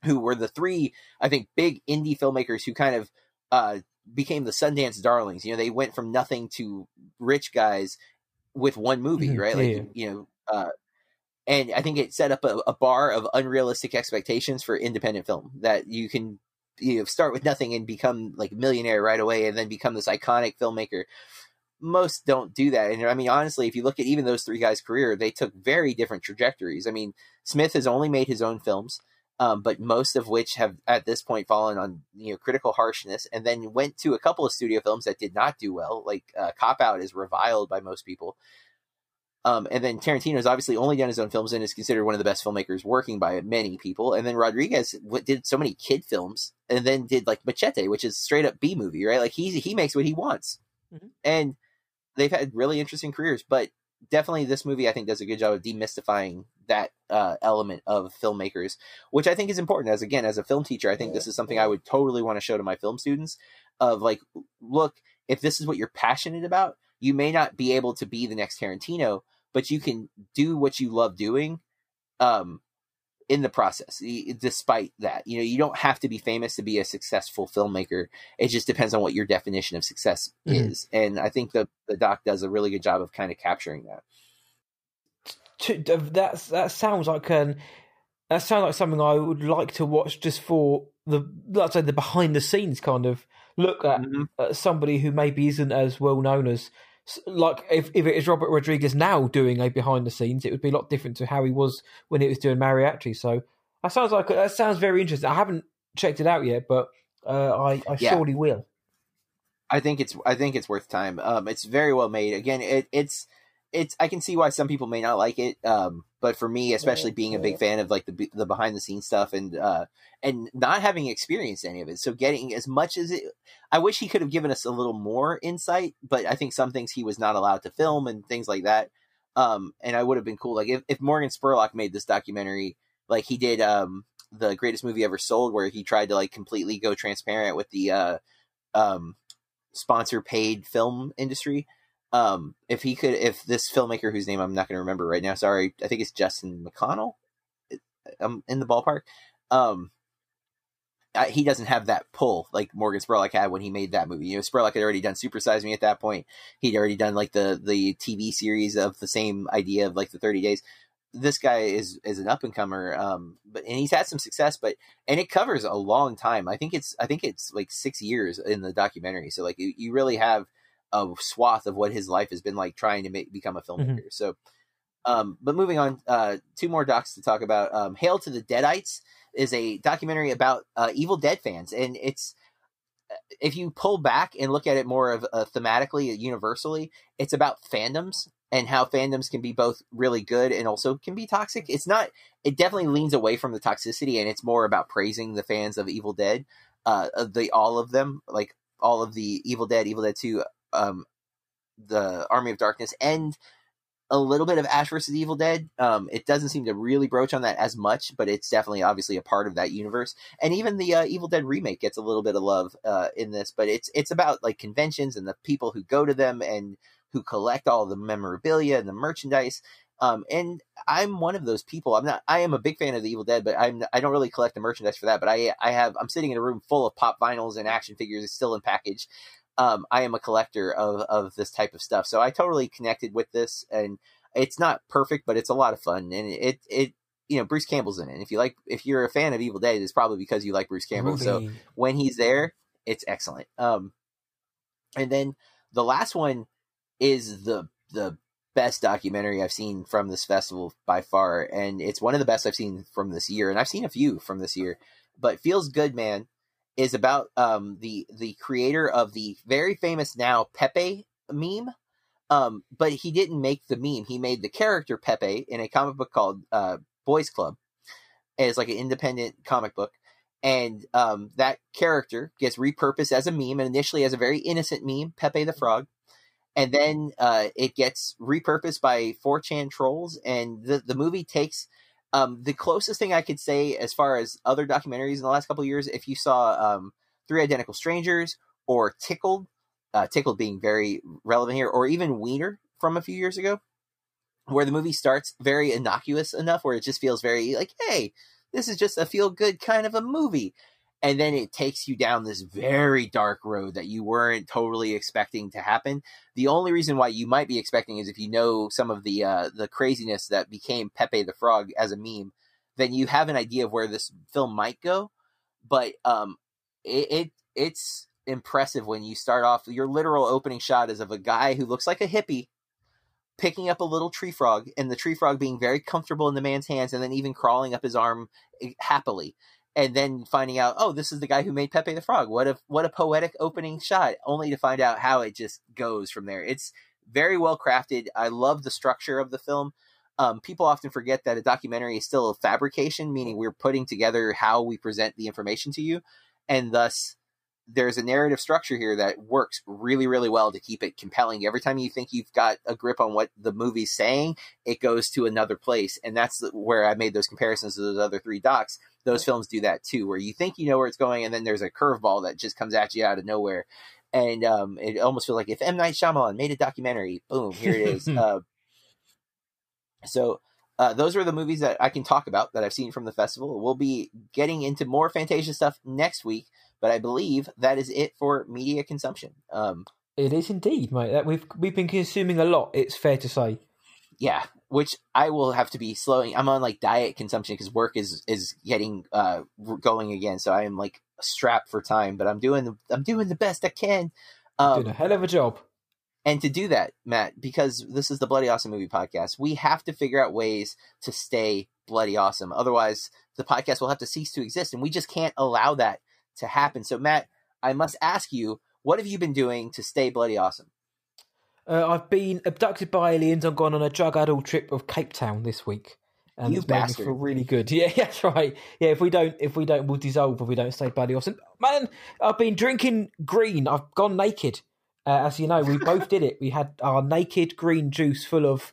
who were the three, I think, big indie filmmakers who kind of uh, became the Sundance darlings. You know, they went from nothing to rich guys with one movie, mm-hmm. right? Like, yeah. you know, uh, and I think it set up a, a bar of unrealistic expectations for independent film, that you can, you know, start with nothing and become like a millionaire right away and then become this iconic filmmaker. Most don't do that. And I mean, honestly, if you look at even those three guys' career, they took very different trajectories. I mean, Smith has only made his own films, um, but most of which have at this point fallen on, you know, critical harshness, and then went to a couple of studio films that did not do well. Like uh, Cop Out is reviled by most people. Um, and then Tarantino's obviously only done his own films and is considered one of the best filmmakers working by many people. And then Rodriguez did so many kid films and then did like Machete, which is straight up B movie, right? Like he, he makes what he wants. Mm-hmm. And they've had really interesting careers, but definitely this movie, I think, does a good job of demystifying that uh, element of filmmakers, which I think is important. As again, as a film teacher, I think this is something I would totally want to show to my film students of like, look, if this is what you're passionate about, you may not be able to be the next Tarantino, but you can do what you love doing um, in the process, despite that. You know, you don't have to be famous to be a successful filmmaker. It just depends on what your definition of success mm-hmm. is. And I think the, the doc does a really good job of kind of capturing that. That's, that sounds like an, that sounds like something I would like to watch, just for the, let's say, the behind the scenes kind of look at, mm-hmm. at somebody who maybe isn't as well known as, like if, if it is Robert Rodriguez now doing a behind the scenes, it would be a lot different to how he was when he was doing Mariachi. So that sounds like that sounds very interesting. I haven't checked it out yet, but uh, I, I yeah. surely will. I think it's I think it's worth time. Um, it's very well made. Again, it, it's it's I can see why some people may not like it, um, but for me, especially yeah, being yeah. a big fan of like the the behind the scenes stuff and uh, and not having experienced any of it, so getting as much as it. I wish he could have given us a little more insight, but I think some things he was not allowed to film and things like that. Um, and I would have been cool. Like if, if Morgan Spurlock made this documentary, like he did um, The Greatest Movie Ever Sold, where he tried to like completely go transparent with the uh, um, sponsor paid film industry. Um, if he could, if this filmmaker whose name I'm not going to remember right now, sorry, I think it's Justin McConnell. I'm in the ballpark. Um, he doesn't have that pull like Morgan Spurlock had when he made that movie. You know, Spurlock had already done Super Size Me at that point. He'd already done like the, the T V series of the same idea of like the thirty days. This guy is, is an up and comer. Um, but, and he's had some success, but, and it covers a long time. I think it's, I think it's like six years in the documentary. So like you, you really have a swath of what his life has been like trying to make, become a filmmaker. Mm-hmm. So, um, but moving on, uh, two more docs to talk about. Um, Hail to the Deadites is a documentary about uh, Evil Dead fans. And it's, if you pull back and look at it more of uh, thematically, universally, it's about fandoms and how fandoms can be both really good and also can be toxic. It's not, it definitely leans away from the toxicity, and it's more about praising the fans of Evil Dead, uh, of the, all of them, like all of the Evil Dead, Evil Dead two, um, the Army of Darkness, and a little bit of Ash versus Evil Dead. Um, it doesn't seem to really broach on that as much, but it's definitely obviously a part of that universe. And even the uh, Evil Dead remake gets a little bit of love uh, in this, but it's, it's about like conventions and the people who go to them and who collect all the memorabilia and the merchandise. Um, and I'm one of those people. I'm not, I am a big fan of the Evil Dead, but I'm, I don't really collect the merchandise for that, but I, I have, I'm sitting in a room full of pop vinyls and action figures still in package. Um, I am a collector of, of this type of stuff. So I totally connected with this, and it's not perfect, but it's a lot of fun. And it, it, you know, Bruce Campbell's in it. And if you like, if you're a fan of Evil Dead, it's probably because you like Bruce Campbell. Movie. So when he's there, it's excellent. Um, and then the last one is the, the best documentary I've seen from this festival by far. And it's one of the best I've seen from this year. And I've seen a few from this year, but Feels Good Man is about um, the the creator of the very famous now Pepe meme, um, but he didn't make the meme. He made the character Pepe in a comic book called uh, Boys Club. It's like an independent comic book, and um, that character gets repurposed as a meme, and initially as a very innocent meme, Pepe the Frog, and then uh, it gets repurposed by four chan trolls, and the, the movie takes... Um, the closest thing I could say as far as other documentaries in the last couple of years, if you saw um, Three Identical Strangers or Tickled, uh, Tickled being very relevant here, or even Wiener from a few years ago, where the movie starts very innocuous enough where it just feels very like, hey, this is just a feel-good kind of a movie. And then it takes you down this very dark road that you weren't totally expecting to happen. The only reason why you might be expecting is if you know some of the uh, the craziness that became Pepe the Frog as a meme, then you have an idea of where this film might go. But um, it, it it's impressive when you start off. Your literal opening shot is of a guy who looks like a hippie picking up a little tree frog, and the tree frog being very comfortable in the man's hands, and then even crawling up his arm happily. And then finding out, oh, this is the guy who made Pepe the Frog. What a, what a poetic opening shot, only to find out how it just goes from there. It's very well crafted. I love the structure of the film. Um, people often forget that a documentary is still a fabrication, meaning we're putting together how we present the information to you. And thus, there's a narrative structure here that works really, really well to keep it compelling. Every time you think you've got a grip on what the movie's saying, it goes to another place. And that's where I made those comparisons to those other three docs. Those films do that too, where you think you know where it's going, and then there's a curveball that just comes at you out of nowhere. And um, it almost feels like if M. Night Shyamalan made a documentary, boom, here it is. uh, so uh, those are the movies that I can talk about that I've seen from the festival. We'll be getting into more Fantasia stuff next week, but I believe that is it for media consumption. Um, it is indeed, mate. That we've we've been consuming a lot, it's fair to say. Yeah, which I will have to be slowing. I'm on like diet consumption because work is is getting uh going again, so I am like strapped for time. But I'm doing the, I'm doing the best I can. Um, doing a hell of a job. And to do that, Matt, because this is the Bloody Awesome Movie Podcast, we have to figure out ways to stay bloody awesome. Otherwise, the podcast will have to cease to exist, and we just can't allow that to happen. So, Matt, I must ask you, what have you been doing to stay bloody awesome? Uh, I've been abducted by aliens. I've gone on a drug-addled trip of Cape Town this week, and you it's bastard. made me feel really good. Yeah, that's right. Yeah, if we don't, if we don't, we'll dissolve if we don't stay bloody awesome. Man, I've been drinking green. I've gone naked, uh, as you know. We both did it. We had our naked green juice full of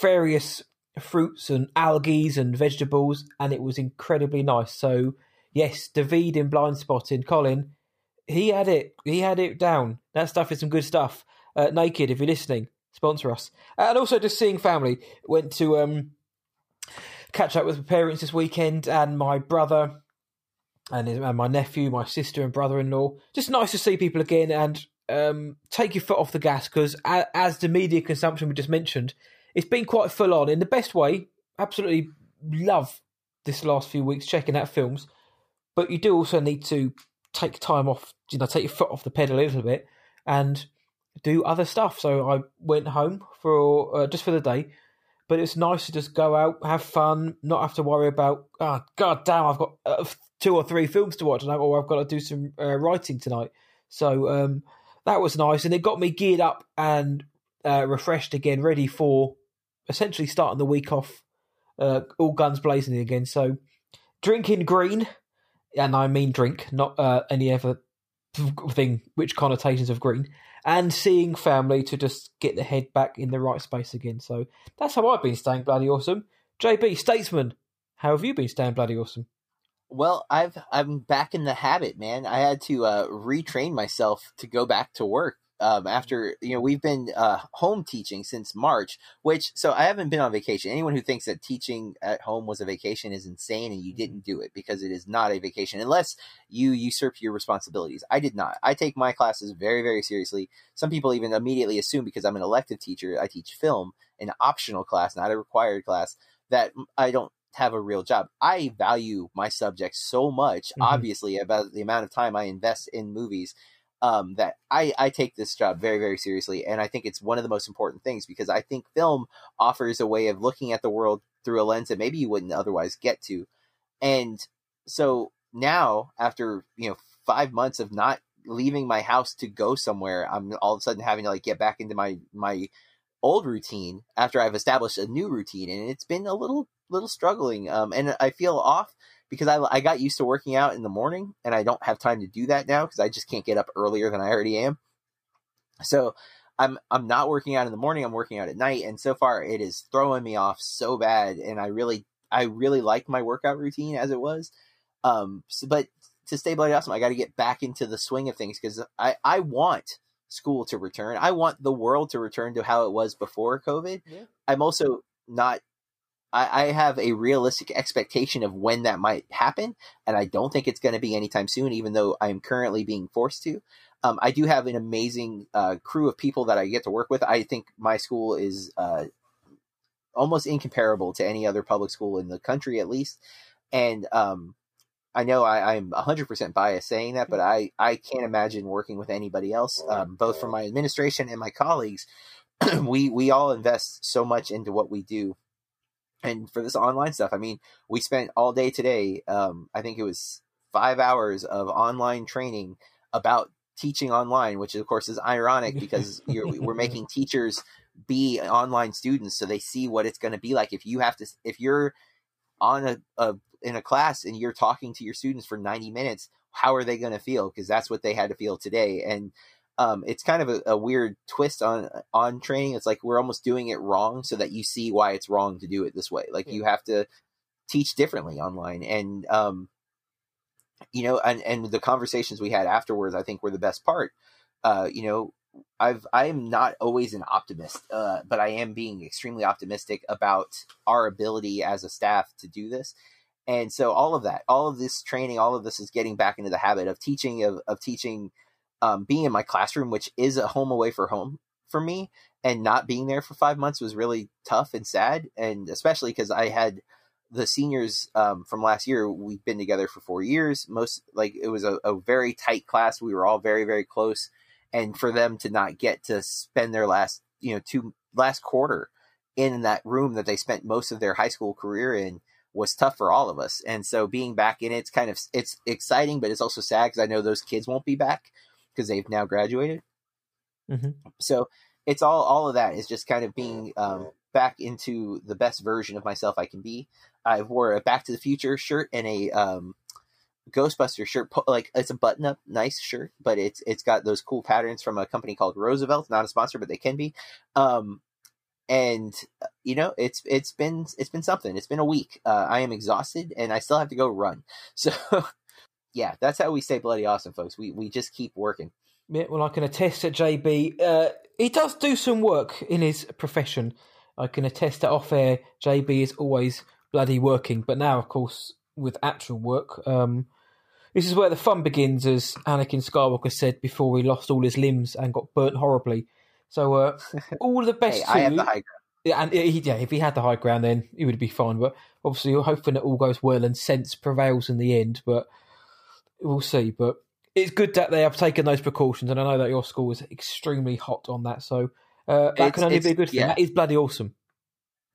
various fruits and algae and vegetables, and it was incredibly nice. So, yes, David in Blind Spot in Colin, he had it. He had it down. That stuff is some good stuff. Uh, Naked, if you're listening, sponsor us. And also just seeing family. Went to um, catch up with my parents this weekend, and my brother and, his, and my nephew, my sister and brother-in-law. Just nice to see people again, and um, take your foot off the gas, because as, as the media consumption we just mentioned, it's been quite full on in the best way. Absolutely love this last few weeks checking out films. But you do also need to take time off, you know, take your foot off the pedal a little bit and do other stuff. So I went home for uh, just for the day, but it's nice to just go out, have fun, not have to worry about, oh, God damn, I've got uh, two or three films to watch tonight, or I've got to do some uh, writing tonight. So um, that was nice, and it got me geared up and uh, refreshed again, ready for essentially starting the week off uh, all guns blazing again. So drinking green, and I mean drink, not uh, any other thing, which connotations of green, and seeing family to just get the head back in the right space again. So that's how I've been staying bloody awesome. J B, Statesman, how have you been staying bloody awesome? Well, I've, I'm back in the habit, man. I had to uh, retrain myself to go back to work. Um, after, you know, we've been uh, home teaching since March, which, so I haven't been on vacation. Anyone who thinks that teaching at home was a vacation is insane, and you didn't do it, because it is not a vacation unless you usurp your responsibilities. I did not. I take my classes very, very seriously. Some people even immediately assume, because I'm an elective teacher, I teach film, an optional class, not a required class, that I don't have a real job. I value my subject so much, mm-hmm. obviously, about the amount of time I invest in movies, um, that I, I take this job very, very seriously. And I think it's one of the most important things, because I think film offers a way of looking at the world through a lens that maybe you wouldn't otherwise get to. And so now, after, you know, five months of not leaving my house to go somewhere, I'm all of a sudden having to like get back into my, my old routine after I've established a new routine. And it's been a little, little struggling. Um, and I feel off, because I, I got used to working out in the morning, and I don't have time to do that now, because I just can't get up earlier than I already am. So I'm, I'm not working out in the morning. I'm working out at night. And so far it is throwing me off so bad. And I really, I really like my workout routine as it was. Um, so, but to stay bloody awesome, I got to get back into the swing of things, because I, I want school to return. I want the world to return to how it was before COVID. Yeah. I'm also not, I have a realistic expectation of when that might happen, and I don't think it's going to be anytime soon, even though I'm currently being forced to. Um, I do have an amazing uh, crew of people that I get to work with. I think my school is uh, almost incomparable to any other public school in the country, at least. And um, I know I, I'm one hundred percent biased saying that, but I, I can't imagine working with anybody else, um, both from my administration and my colleagues. we we all invest so much into what we do. And for this online stuff, I mean, we spent all day today, um, I think it was five hours of online training about teaching online, which of course is ironic, because you're, we're making teachers be online students, so they see what it's going to be like. If you have to, if you're on a, a in a class and you're talking to your students for ninety minutes, how are they going to feel? Because that's what they had to feel today. And Um, it's kind of a, a weird twist on on training. It's like we're almost doing it wrong so that you see why it's wrong to do it this way. Like yeah. you have to teach differently online. And, um, you know, and, and the conversations we had afterwards, I think, were the best part. Uh, you know, I've, I am not always an optimist, uh, but I am being extremely optimistic about our ability as a staff to do this. And so all of that, all of this training, all of this is getting back into the habit of teaching, of, of teaching Um, being in my classroom, which is a home away from home for me, and not being there for five months was really tough and sad. And especially because I had the seniors um, from last year, we've been together for four years. Most like it was a, a very tight class. We were all very, very close. And for them to not get to spend their last, you know, two last quarter in that room that they spent most of their high school career in was tough for all of us. And so being back in, it's kind of, it's exciting, but it's also sad, because I know those kids won't be back, because they've now graduated. Mm-hmm. So it's all, all of that is just kind of being um, back into the best version of myself I can be. I wore a Back to the Future shirt and a um, Ghostbuster shirt. Like it's a button up, nice shirt, but it's, it's got those cool patterns from a company called Roosevelt, not a sponsor, but they can be. Um, and you know, it's, it's been, it's been something. It's been a week. Uh, I am exhausted, and I still have to go run. So yeah, that's how we stay bloody awesome, folks. We we just keep working. Yeah, well, I can attest that J B, uh, he does do some work in his profession. I can attest that off air, J B is always bloody working. But now, of course, with actual work, um, this is where the fun begins, as Anakin Skywalker said before he lost all his limbs and got burnt horribly. So uh, all the best hey, to I have you. The high ground. Yeah, and yeah, if he had the high ground, then he would be fine. But obviously, you're hoping it all goes well and sense prevails in the end. But we'll see, but it's good that they have taken those precautions, and I know that your school is extremely hot on that, so uh, that it's, can only be a good thing. Yeah. That is bloody awesome.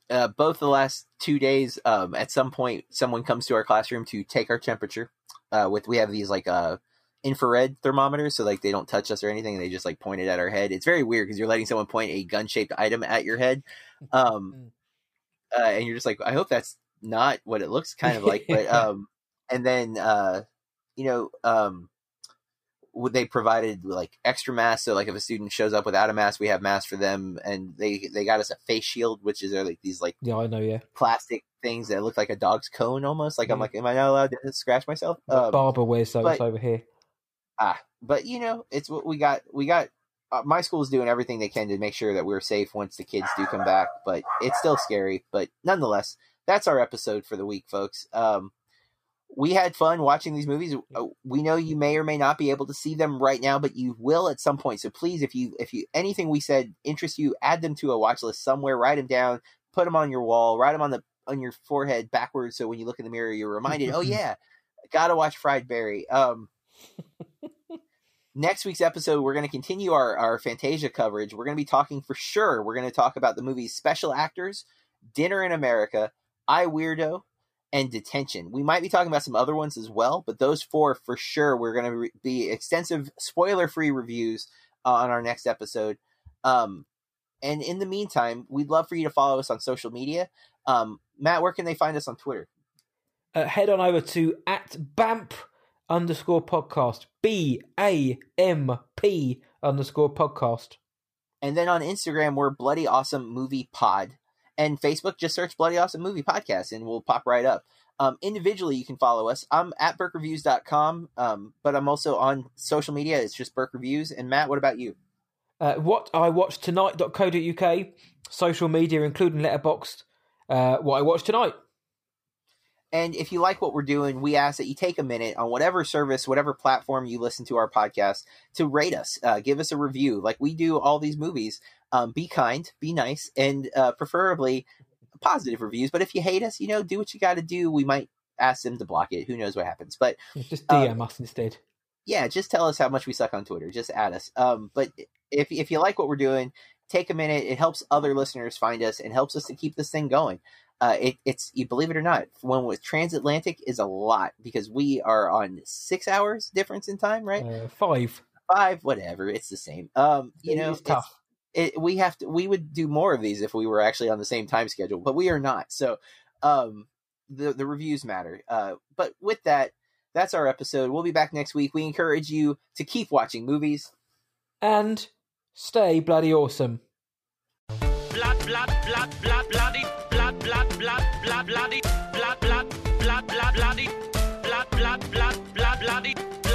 Uh, both the last two days, um, at some point, someone comes to our classroom to take our temperature. Uh, with we have these like uh, infrared thermometers, so like they don't touch us or anything. And they just like point it at our head. It's very weird because you're letting someone point a gun-shaped item at your head, um, uh, and you're just like, I hope that's not what it looks kind of like. But um, and then uh, you know, um, they provided like extra masks. So like if a student shows up without a mask, we have masks for them. And they, they got us a face shield, which is like these like yeah, I know, yeah. plastic things that look like a dog's cone almost. Like yeah. I'm like, am I not allowed to scratch myself? Um, Barber wears those but, over here. Ah, but you know, it's what we got. We got uh, my school is doing everything they can to make sure that we're safe once the kids do come back, but it's still scary. But nonetheless, that's our episode for the week, folks. Um, We had fun watching these movies. We know you may or may not be able to see them right now, but you will at some point. So please, if you if you anything we said interests you, add them to a watch list somewhere. Write them down, put them on your wall, write them on the on your forehead backwards, so when you look in the mirror, you're reminded. Oh yeah, gotta watch Fried Barry. Um, next week's episode, we're going to continue our our Fantasia coverage. We're going to be talking for sure. We're going to talk about the movies Special Actors, Dinner in America, I Weirdo, and Detention. We might be talking about some other ones as well, but those four for sure. We're going to re- be extensive spoiler-free reviews uh, on our next episode. Um, and in the meantime, we'd love for you to follow us on social media. Um, Matt, where can they find us on Twitter? Uh, head on over to at BAMP underscore podcast, B A M P underscore podcast. And then on Instagram, we're Bloody Awesome Movie Pod. And Facebook, just search Bloody Awesome Movie Podcast, and we'll pop right up. Um, individually, you can follow us. I'm at burke reviews dot com, um, but I'm also on social media. It's just Burke Reviews. And Matt, what about you? Uh, what I watched tonight dot co dot uk, social media, including Letterboxd, uh, what I watched tonight. And if you like what we're doing, we ask that you take a minute on whatever service, whatever platform you listen to our podcast, to rate us, uh, give us a review. Like we do all these movies. Um, be kind, be nice, and uh, preferably positive reviews. But if you hate us, you know, do what you got to do. We might ask them to block it. Who knows what happens? But just D M um, us instead. Yeah, just tell us how much we suck on Twitter. Just add us. Um, but if if you like what we're doing, take a minute. It helps other listeners find us and helps us to keep this thing going. Uh, it, it's you believe it or not, one with transatlantic is a lot because we are on six hours difference in time, right? Uh, five, five, whatever. It's the same. Um, you it know, it's tough. It's, it, we have to. We would do more of these if we were actually on the same time schedule, but we are not. So, um, the the reviews matter. Uh, but with that, that's our episode. We'll be back next week. We encourage you to keep watching movies and stay bloody awesome. Blood, blood, blood, blood, bloody. Blood, blood, blood, bloody, blood, blood, blood, blood, bloody, blood, blood, blood, blood, bloody.